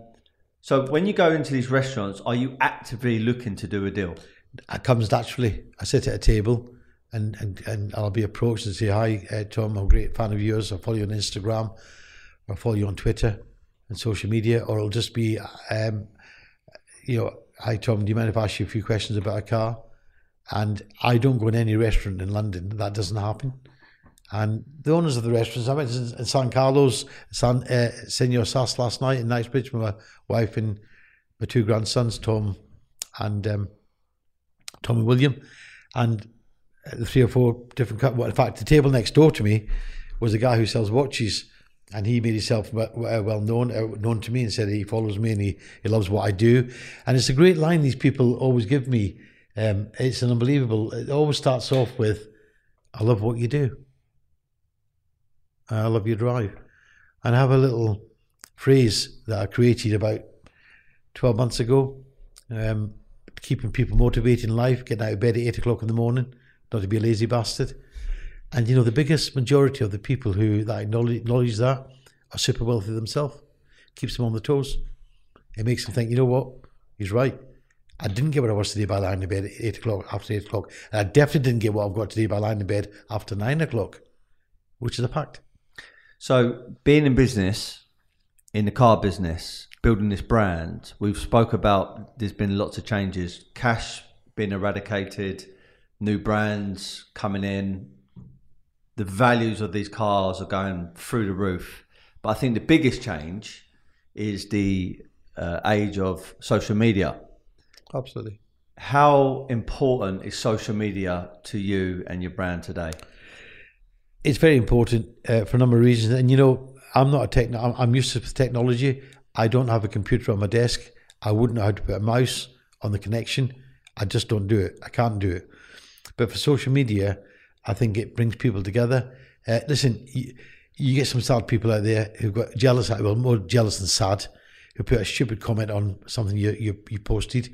so when you go into these restaurants, are you actively looking to do a deal? It comes naturally. I sit at a table, and and, and I'll be approached and say, "Hi, uh, Tom, I'm a great fan of yours. I follow you on Instagram, or I follow you on Twitter and social media," or it'll just be, um, you know, "Hi, Tom, do you mind if I ask you a few questions about a car?" And I don't go in any restaurant in London. That doesn't happen. And the owners of the restaurants, I went in San Carlos, San, uh, Senor Sass last night in Knightsbridge with my wife and my two grandsons, Tom and um, Tom and William. And the three or four different, well, in fact, the table next door to me was a guy who sells watches. And he made himself well known, uh, known to me, and said he follows me and he, he loves what I do. And it's a great line these people always give me. Um, it's an unbelievable, it always starts off with, "I love what you do. I love your drive." And I have a little phrase that I created about twelve months ago, um, keeping people motivated in life, getting out of bed at eight o'clock in the morning, not to be a lazy bastard. And you know, the biggest majority of the people who that acknowledge, acknowledge that are super wealthy themselves. Keeps them on the toes. It makes them think, you know what, he's right. I didn't get what I was today by lying in bed at eight o'clock, after eight o'clock. And I definitely didn't get what I've got today by lying in bed after nine o'clock, which is a fact. So being in business, in the car business, building this brand, we've spoke about there's been lots of changes. Cash being eradicated, new brands coming in. The values of these cars are going through the roof. But I think the biggest change is the uh, age of social media. Absolutely. How important is social media to you and your brand today? It's very important uh, for a number of reasons. And you know, I'm not a tech. I'm used to technology. I don't have a computer on my desk. I wouldn't know how to put a mouse on the connection. I just don't do it. I can't do it. But for social media, I think it brings people together. Uh, listen, you, you get some sad people out there who got jealous. Well, more jealous than sad. Who put a stupid comment on something you you, you posted.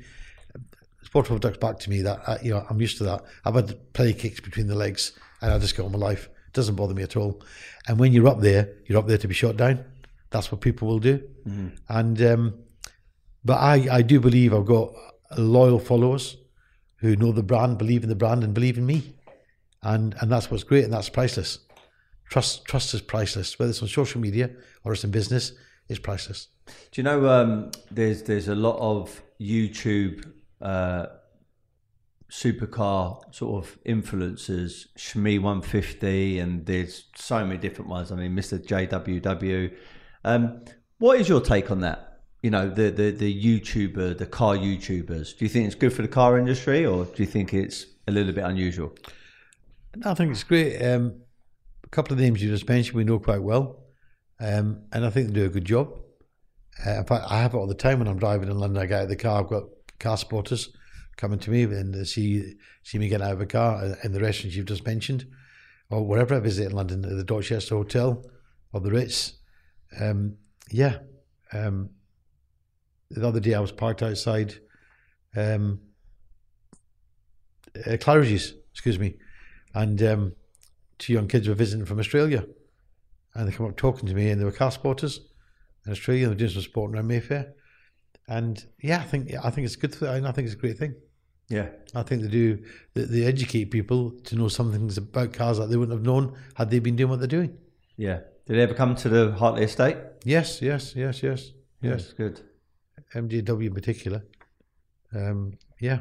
Sport products back to me that, you know, I'm used to that. I've had play kicks between the legs and I just get on with my life. It doesn't bother me at all. And when you're up there, you're up there to be shot down. That's what people will do. Mm-hmm. And, um, but I, I do believe I've got loyal followers who know the brand, believe in the brand and believe in me. And, and that's what's great, and that's priceless. Trust, trust is priceless, whether it's on social media or it's in business. is priceless. Do you know um, there's there's a lot of YouTube uh, supercar sort of influencers, Shmi one fifty, and there's so many different ones. I mean, Mister J W W. Um, what is your take on that? You know, the, the, the YouTuber, the car YouTubers. Do you think it's good for the car industry, or do you think it's a little bit unusual? No, I think it's great. Um, a couple of names you just mentioned we know quite well. Um, and I think they do a good job. Uh, in fact, I have it all the time when I'm driving in London. I get out of the car, I've got car spotters coming to me and they see, see me getting out of a car in the restaurants you've just mentioned, or wherever I visit in London, at the Dorchester Hotel or the Ritz. Um, yeah. Um, the other day I was parked outside um, uh, Claridge's, excuse me, and um, two young kids were visiting from Australia. And they come up talking to me, and they were car spotters in Australia, and they were doing some sporting around Mayfair. And yeah, I think I think it's good. For, I think it's a great thing. Yeah, I think they do. They, they educate people to know some things about cars that they wouldn't have known had they been doing what they're doing. Yeah. Did they ever come to the Hartley Estate? Yes, yes, yes, yes, yeah, yes. It's good. M G W in particular. Um, yeah.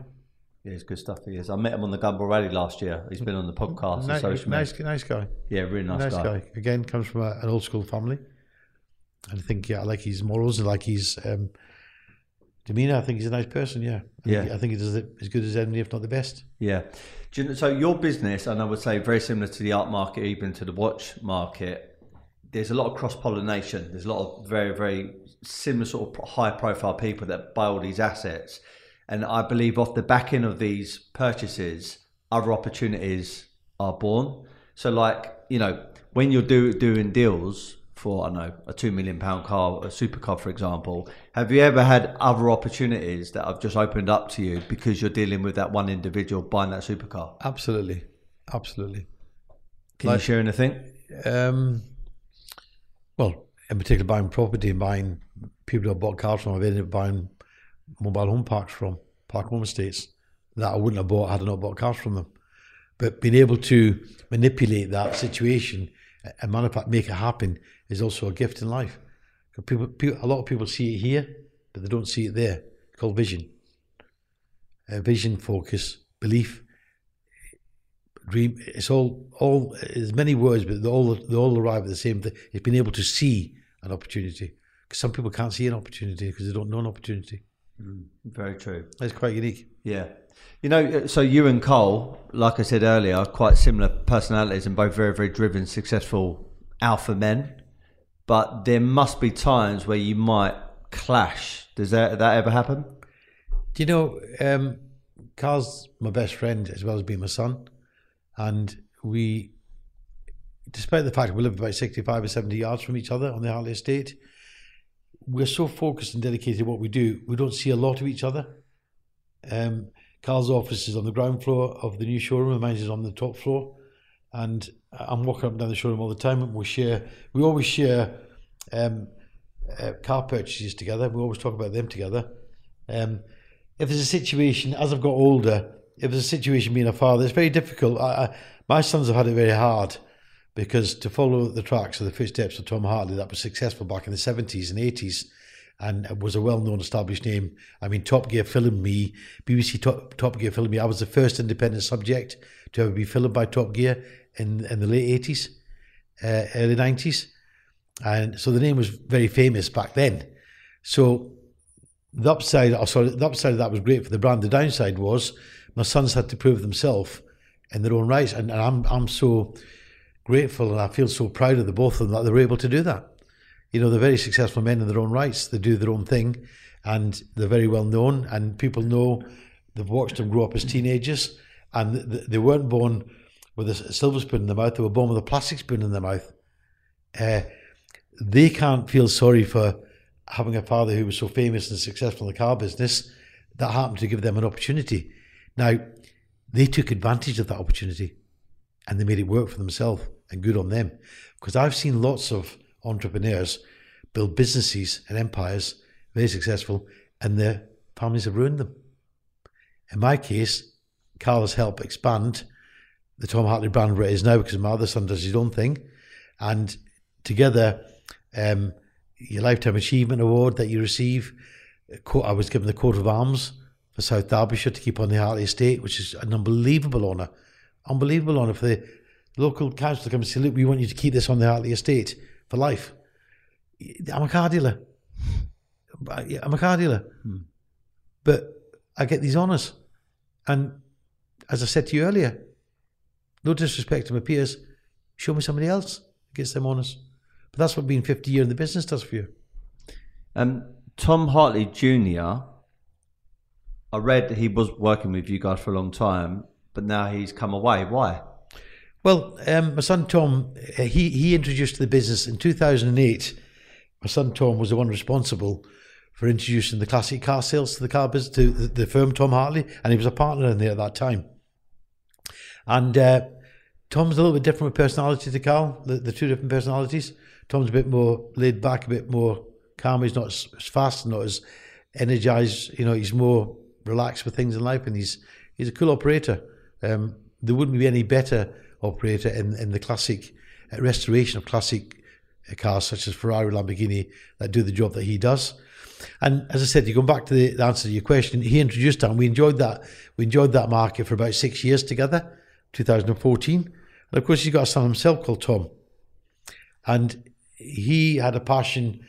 Yeah, it's good stuff. He is. I met him on the Gumball Rally last year. He's been on the podcast. Nice, and nice, nice guy. Yeah, really nice, nice guy. guy. Again, comes from a, an old school family. And I think, yeah, I like his morals and like his um, demeanour. I think he's a nice person, yeah. I yeah. Think, I think he does it as good as any, if not the best. Yeah. Do you know, so your business, and I would say very similar to the art market, even to the watch market, there's a lot of cross-pollination. There's a lot of very, very similar sort of high-profile people that buy all these assets. And I believe off the back end of these purchases, other opportunities are born. So like, you know, when you're do, doing deals for, I don't know, a two million pound car, a supercar, for example, have you ever had other opportunities that have just opened up to you because you're dealing with that one individual buying that supercar? Absolutely. Absolutely. Can like, you share anything? Um, well, in particular, buying property and buying people who have bought cars from, I've ended up buying mobile home parks from, park home estates that I wouldn't have bought had I not bought cars from them. But being able to manipulate that situation and make it happen is also a gift in life. People, people, a lot of people see it here, but they don't see it there. It's called vision. Uh, vision, focus, belief, dream. It's all, all there's many words, but they all, they all arrive at the same thing. It's being able to see an opportunity. Because some people can't see an opportunity because they don't know an opportunity. Mm, very true. That's quite unique. Yeah. You know, so you and Carl, like I said earlier, are quite similar personalities and both very, very driven, successful alpha men. But there must be times where you might clash. Does that, that ever happen? Do you know, um, Carl's my best friend as well as being my son. And we, despite the fact we live about sixty-five or seventy yards from each other on the Hartley Estate, we're so focused and dedicated to what we do, we don't see a lot of each other. Um, Carl's office is on the ground floor of the new showroom, and mine is on the top floor. And I'm walking up and down the showroom all the time, and we share, we always share um, uh, car purchases together. We always talk about them together. Um, if there's a situation, as I've got older, if there's a situation being a father, it's very difficult. I, I, my sons have had it very hard, because to follow the tracks or the footsteps of Tom Hartley, that was successful back in the seventies and eighties and was a well-known established name. I mean, Top Gear filmed me, B B C Top, Top Gear filmed me. I was the first independent subject to ever be filmed by Top Gear in, in the late eighties, uh, early nineties. And so the name was very famous back then. So the upside, oh, sorry, the upside of that was great for the brand. The downside was my sons had to prove themselves in their own rights. And, and I'm, I'm so... grateful, and I feel so proud of the both of them that they were able to do that. You know, they're very successful men in their own rights. They do their own thing, and they're very well known, and people know they've watched them grow up as teenagers, and they weren't born with a silver spoon in their mouth, they were born with a plastic spoon in their mouth. Uh, they can't feel sorry for having a father who was so famous and successful in the car business. That happened to give them an opportunity. Now, they took advantage of that opportunity, and they made it work for themselves. And good on them, because I've seen lots of entrepreneurs build businesses and empires, very successful, and their families have ruined them. In my case, Carl has helped expand the Tom Hartley brand where it is now, because my other son does his own thing, and together um, your Lifetime Achievement Award that you receive. I was given the coat of arms for South Derbyshire to keep on the Hartley Estate, which is an unbelievable honour. Unbelievable honour for the local council to come and say, look, we want you to keep this on the Hartley Estate for life. I'm a car dealer. I'm a car dealer. Hmm. But I get these honours. And as I said to you earlier, no disrespect to my peers, show me somebody else who gets them honours. But that's what being fifty years in the business does for you. Um, Tom Hartley Junior, I read that he was working with you guys for a long time, but now he's come away. Why? Well, um, my son Tom, uh, he, he introduced the business in two thousand eight. My son Tom was the one responsible for introducing the classic car sales to the car business, to the, the firm Tom Hartley, and he was a partner in there at that time. And uh, Tom's a little bit different with personality to Carl, the, the two different personalities. Tom's a bit more laid back, a bit more calm. He's not as fast, not as energised. You know, he's more relaxed with things in life, and he's he's a cool operator. Um, there wouldn't be any better operator in, in the classic uh, restoration of classic uh, cars such as Ferrari, Lamborghini, that do the job that he does. And as I said, you're going back to the, the answer to your question. He introduced that, and we enjoyed that. We enjoyed that market for about six years together, two thousand fourteen. And of course, he's got a son himself called Tom, and he had a passion.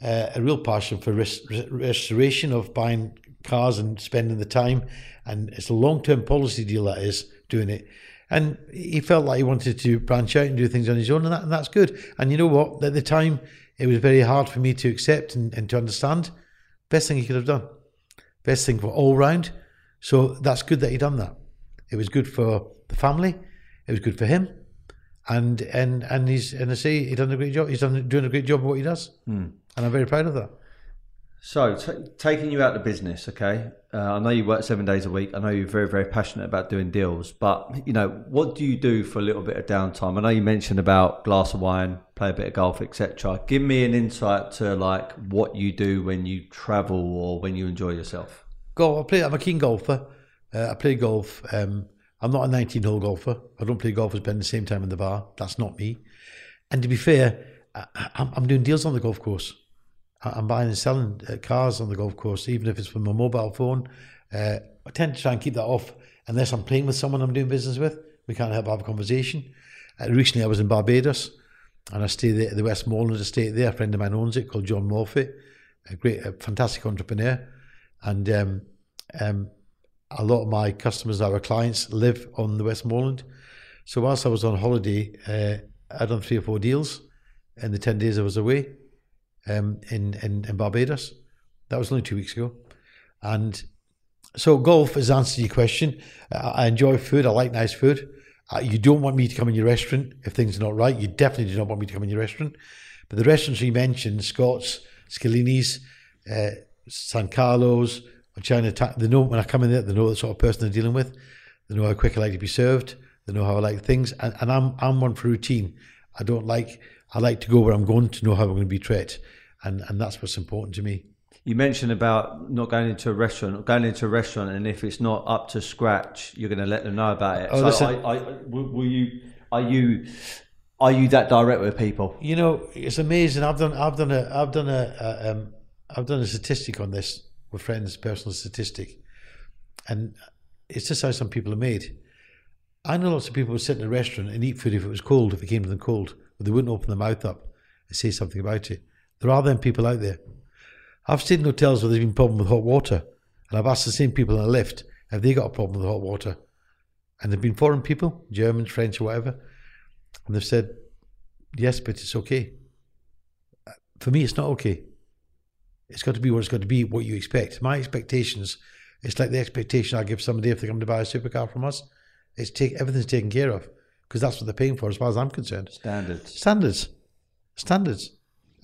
Uh, a real passion for rest restoration of buying cars and spending the time, and it's a long-term policy deal that is doing it. And he felt like he wanted to branch out and do things on his own, and, that, and that's good. And you know what? At the time, it was very hard for me to accept and, and to understand. Best thing he could have done, best thing for all round. So that's good that he done that. It was good for the family. It was good for him, and and and he's and I say he done a great job. He's done doing a great job of what he does. Mm. And I'm very proud of that. So, t taking you out of the business, okay? Uh, I know you work seven days a week. I know you're very, very passionate about doing deals. But, you know, what do you do for a little bit of downtime? I know you mentioned about glass of wine, play a bit of golf, et cetera. Give me an insight to, like, what you do when you travel or when you enjoy yourself. Golf. I play, I'm a keen golfer. Uh, I play golf. Um, I'm not a nineteen hole golfer. I don't play golf as Ben the same time in the bar. That's not me. And to be fair, I, I'm, I'm doing deals on the golf course. I'm buying and selling cars on the golf course, even if it's from my mobile phone. Uh, I tend to try and keep that off unless I'm playing with someone I'm doing business with. We can't help but have a conversation. Uh, recently, I was in Barbados, and I stayed there at the Westmoreland estate there. A friend of mine owns it, called John Morphy, a great, a fantastic entrepreneur. And um, um, a lot of my customers, our clients, live on the Westmoreland. So whilst I was on holiday, uh, I'd done three or four deals in the ten days I was away. Um, in, in, in Barbados. That was only two weeks ago. And so golf has answered your question. I, I enjoy food. I like nice food. Uh, you don't want me to come in your restaurant if things are not right. You definitely do not want me to come in your restaurant. But the restaurants you mentioned, Scott's, Scalini's, uh, San Carlos, or China, they know when I come in there, they know the sort of person they're dealing with. They know how quick I like to be served. They know how I like things. And, and I'm, I'm one for routine. I don't like, I like to go where I'm going to know how I'm going to be treated. And, and that's what's important to me. You mentioned about not going into a restaurant, or going into a restaurant, and if it's not up to scratch, you're going to let them know about it. Oh, so listen, I, I, will, will you? Are you? Are you that direct with people? You know, it's amazing. I've done, I've done a, I've done a, a um, I've done a statistic on this with friends, personal statistic, and it's just how some people are made. I know lots of people would sit in a restaurant and eat food if it was cold, if it came to them cold, but they wouldn't open their mouth up and say something about it. There are them people out there. I've stayed in hotels where there's been a problem with hot water, and I've asked the same people in the lift, have they got a problem with hot water? And there've been foreign people, Germans, French, or whatever, and they've said, yes, but it's okay. For me, it's not okay. It's got to be what it's got to be, what you expect. My expectations, it's like the expectation I give somebody if they come to buy a supercar from us. It's take, everything's taken care of, because that's what they're paying for as far as I'm concerned. Standards. Standards. Standards.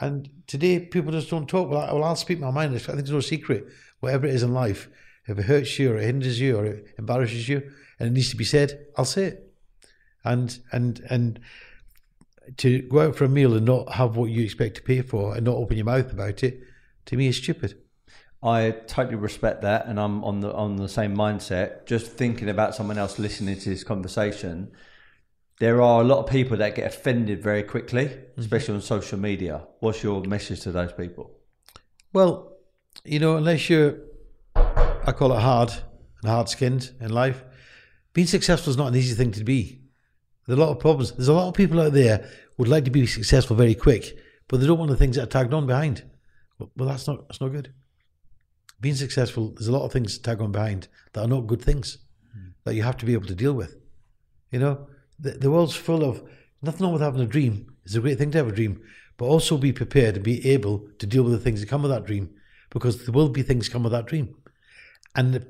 And today, people just don't talk. Well, I, well, I'll speak my mind. I think it's no secret. Whatever it is in life, if it hurts you or it hinders you or it embarrasses you and it needs to be said, I'll say it. And and and to go out for a meal and not have what you expect to pay for and not open your mouth about it, to me, is stupid. I totally respect that, and I'm on the on the same mindset. Just thinking about someone else listening to this conversation, there are a lot of people that get offended very quickly, especially on social media. What's your message to those people? Well, you know, unless you're, I call it hard and hard-skinned in life, being successful is not an easy thing to be. There's a lot of problems. There's a lot of people out there who would like to be successful very quick, but they don't want the things that are tagged on behind. Well, well that's not that's not good. Being successful, there's a lot of things tagged on behind that are not good things mm. that you have to be able to deal with. You know, the, the world's full of, nothing wrong with having a dream. It's a great thing to have a dream, but also be prepared and be able to deal with the things that come with that dream, because there will be things come with that dream. And if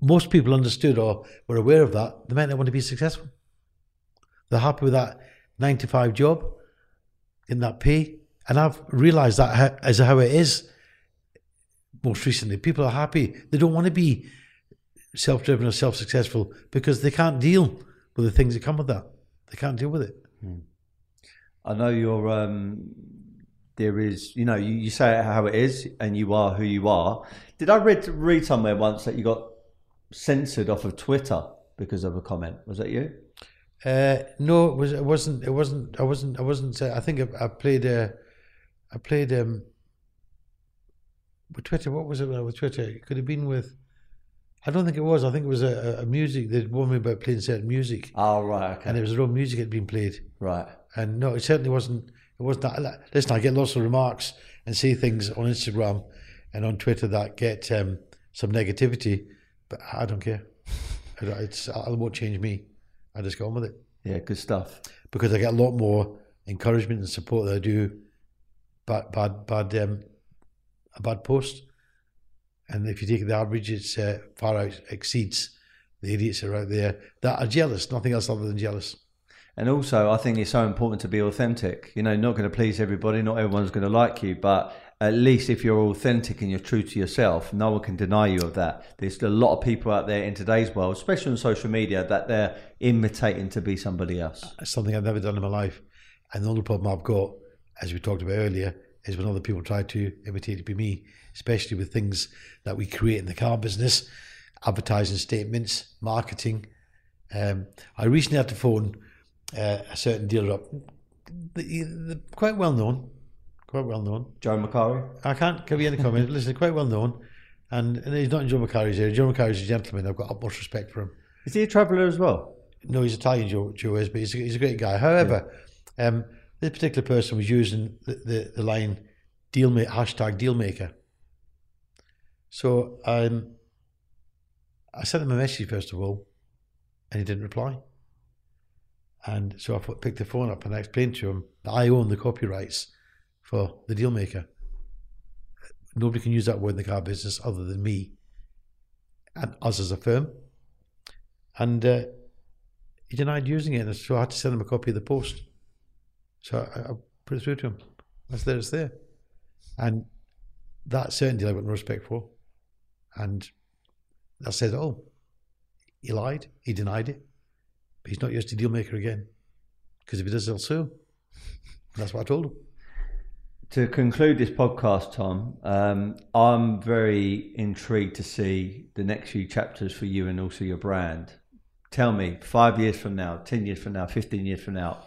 most people understood or were aware of that, they might not want to be successful. They're happy with that nine to five job, in that pay, and I've realised that as how it is most recently. People are happy. They don't want to be self-driven or self-successful because they can't deal with the things that come with that. They can't deal with it. Mm. I know you're, um, there is, you know, you, you say how it is and you are who you are. Did I read, read somewhere once that you got censored off of Twitter because of a comment? Was that you? Uh, no, it was. It wasn't. It wasn't. I wasn't. I wasn't. Uh, I think I, I played. Uh, I played um, with Twitter. What was it with Twitter? It could have been with. I don't think it was. I think it was a, a music. They warned me about playing certain music. Oh right. Okay. And it was real music that had been played. Right. And no, it certainly wasn't. It wasn't that. Listen, I get lots of remarks and see things on Instagram and on Twitter that get um, some negativity, but I don't care. It's. It won't change me. I just go on with it. Yeah, good stuff. Because I get a lot more encouragement and support than I do bad, bad, bad, um, a bad post. And if you take the average, it's uh, far out exceeds the idiots that are out there that are jealous. Nothing else other than jealous. And also, I think it's so important to be authentic. You know, you're not going to please everybody. Not everyone's going to like you, but at least if you're authentic and you're true to yourself, no one can deny you of that. There's a lot of people out there in today's world, especially on social media, that they're imitating to be somebody else. It's something I've never done in my life. And the only problem I've got, as we talked about earlier, is when other people try to imitate to me, especially with things that we create in the car business, advertising statements, marketing. Um, I recently had to phone uh, a certain dealer up, they're quite well known, quite well known. Joe Macari? I can't give you any comment. Listen, quite well known. And, and he's not in Joe Macari's area. Joe Macari's a gentleman. I've got utmost respect for him. Is he a traveller as well? No, he's Italian, Joe, Joe is, but he's a, he's a great guy. However, yeah. um, this particular person was using the, the, the line deal ma- hashtag dealmaker. So um, I sent him a message, first of all, and he didn't reply. And so I put, picked the phone up and I explained to him that I own the copyrights for the deal maker. Nobody can use that word in the car business other than me and us as a firm. And uh, he denied using it, and so I had to send him a copy of the post. So I, I put it through to him. I said, there, it's there. And that certainly I got no respect for. And that says, oh, he lied, he denied it, but he's not used to deal maker again. Because if he does, he'll sue. That's what I told him. To conclude this podcast, Tom, um, I'm very intrigued to see the next few chapters for you and also your brand. Tell me, five years from now, ten years from now, fifteen years from now,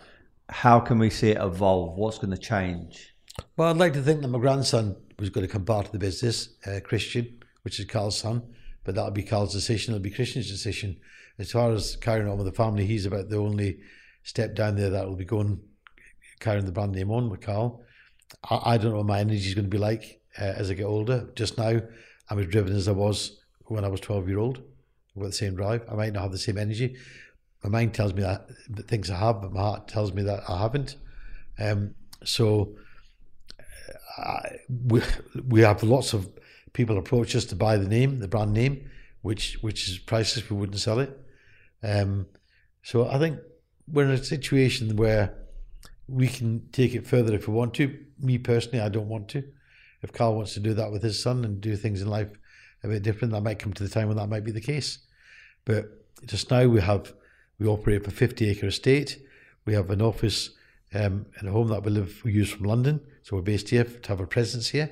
how can we see it evolve? What's going to change? Well, I'd like to think that my grandson was going to come part of the business, uh, Christian, which is Carl's son, but that'll be Carl's decision, it'll be Christian's decision. As far as carrying on with the family, he's about the only step down there that will be going, carrying the brand name on with Carl. I don't know what my energy is going to be like uh, as I get older. Just now, I'm as driven as I was when I was twelve year old. I've got the same drive. I might not have the same energy. My mind tells me that things I have, but my heart tells me that I haven't. Um, so I, we, we have lots of people approach us to buy the name, the brand name, which which is priceless. We wouldn't sell it. Um, so I think we're in a situation where we can take it further if we want to. Me personally, I don't want to. If Carl wants to do that with his son and do things in life a bit different, that might come to the time when that might be the case. But just now we have, we operate a fifty acre estate. We have an office um, and a home that we live, we use from London. So we're based here to have a presence here.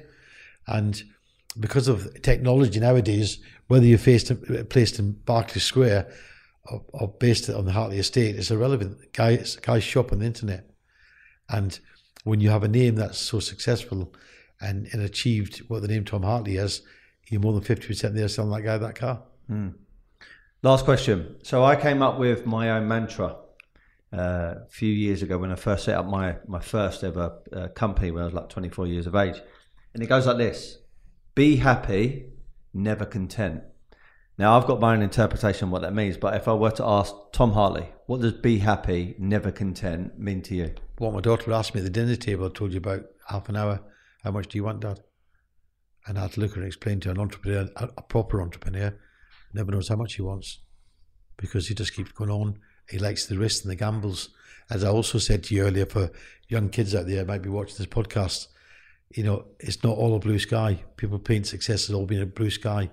And because of technology nowadays, whether you're faced, placed in Berkeley Square or, or based on the Hartley Estate, it's irrelevant. Guy, it's a guy's shop on the internet. And when you have a name that's so successful and, and achieved what the name Tom Hartley is, you're more than fifty percent there selling that guy that car. Mm. Last question. So I came up with my own mantra uh, a few years ago when I first set up my, my first ever uh, company when I was like twenty-four years of age. And it goes like this: be happy, never content. Now, I've got my own interpretation of what that means, but if I were to ask Tom Hartley, what does be happy, never content mean to you? What my daughter asked me at the dinner table, I told you about half an hour, how much do you want, Dad? And I had to look at her and explain to an entrepreneur, a proper entrepreneur, never knows how much he wants because he just keeps going on. He likes the risk and the gambles. As I also said to you earlier, for young kids out there who might be watching this podcast, you know, it's not all a blue sky. People paint success as all being a blue sky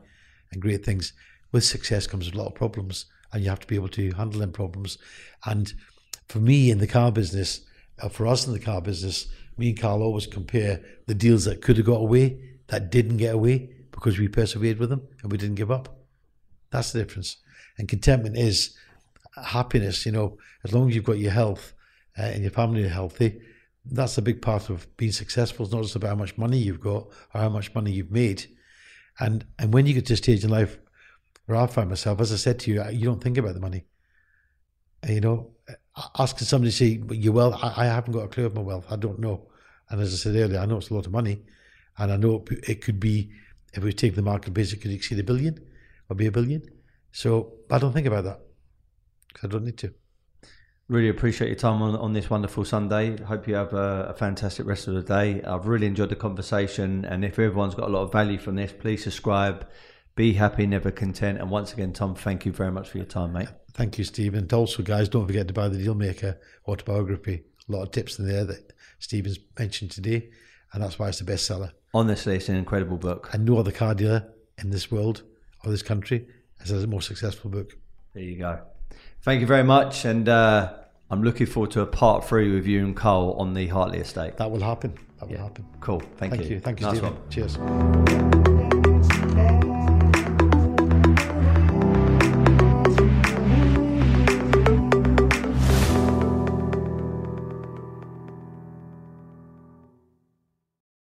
and great things. With success comes a lot of problems, and you have to be able to handle them problems. And for me in the car business, uh, for us in the car business, me and Carl always compare the deals that could have got away, that didn't get away, because we persevered with them and we didn't give up. That's the difference. And contentment is happiness, you know, as long as you've got your health uh, and your family are healthy. That's a big part of being successful. It's not just about how much money you've got or how much money you've made. And, and when you get to a stage in life, where I find myself, as I said to you, you don't think about the money. You know, asking somebody to say, your wealth, I, I haven't got a clue of my wealth, I don't know. And as I said earlier, I know it's a lot of money, and I know it could be, if we take the market base, it could exceed a billion or be a billion. So I don't think about that, because I don't need to. Really appreciate your time on, on this wonderful Sunday. Hope you have a, a fantastic rest of the day. I've really enjoyed the conversation, and if everyone's got a lot of value from this, please subscribe. Be happy, never content. And once again, Tom, thank you very much for your time, mate. Thank you, Stephen. And also, guys, don't forget to buy the Dealmaker autobiography. A lot of tips in there that Stephen's mentioned today, and that's why it's the bestseller. Honestly, it's an incredible book. And no other car dealer in this world or this country has a more successful book. There you go. Thank you very much. And uh, I'm looking forward to a part three with you and Carl on the Hartley Estate. That will happen. That will yeah. happen. Cool. Thank, thank you. you. Thank you, nice Stephen. One. Cheers.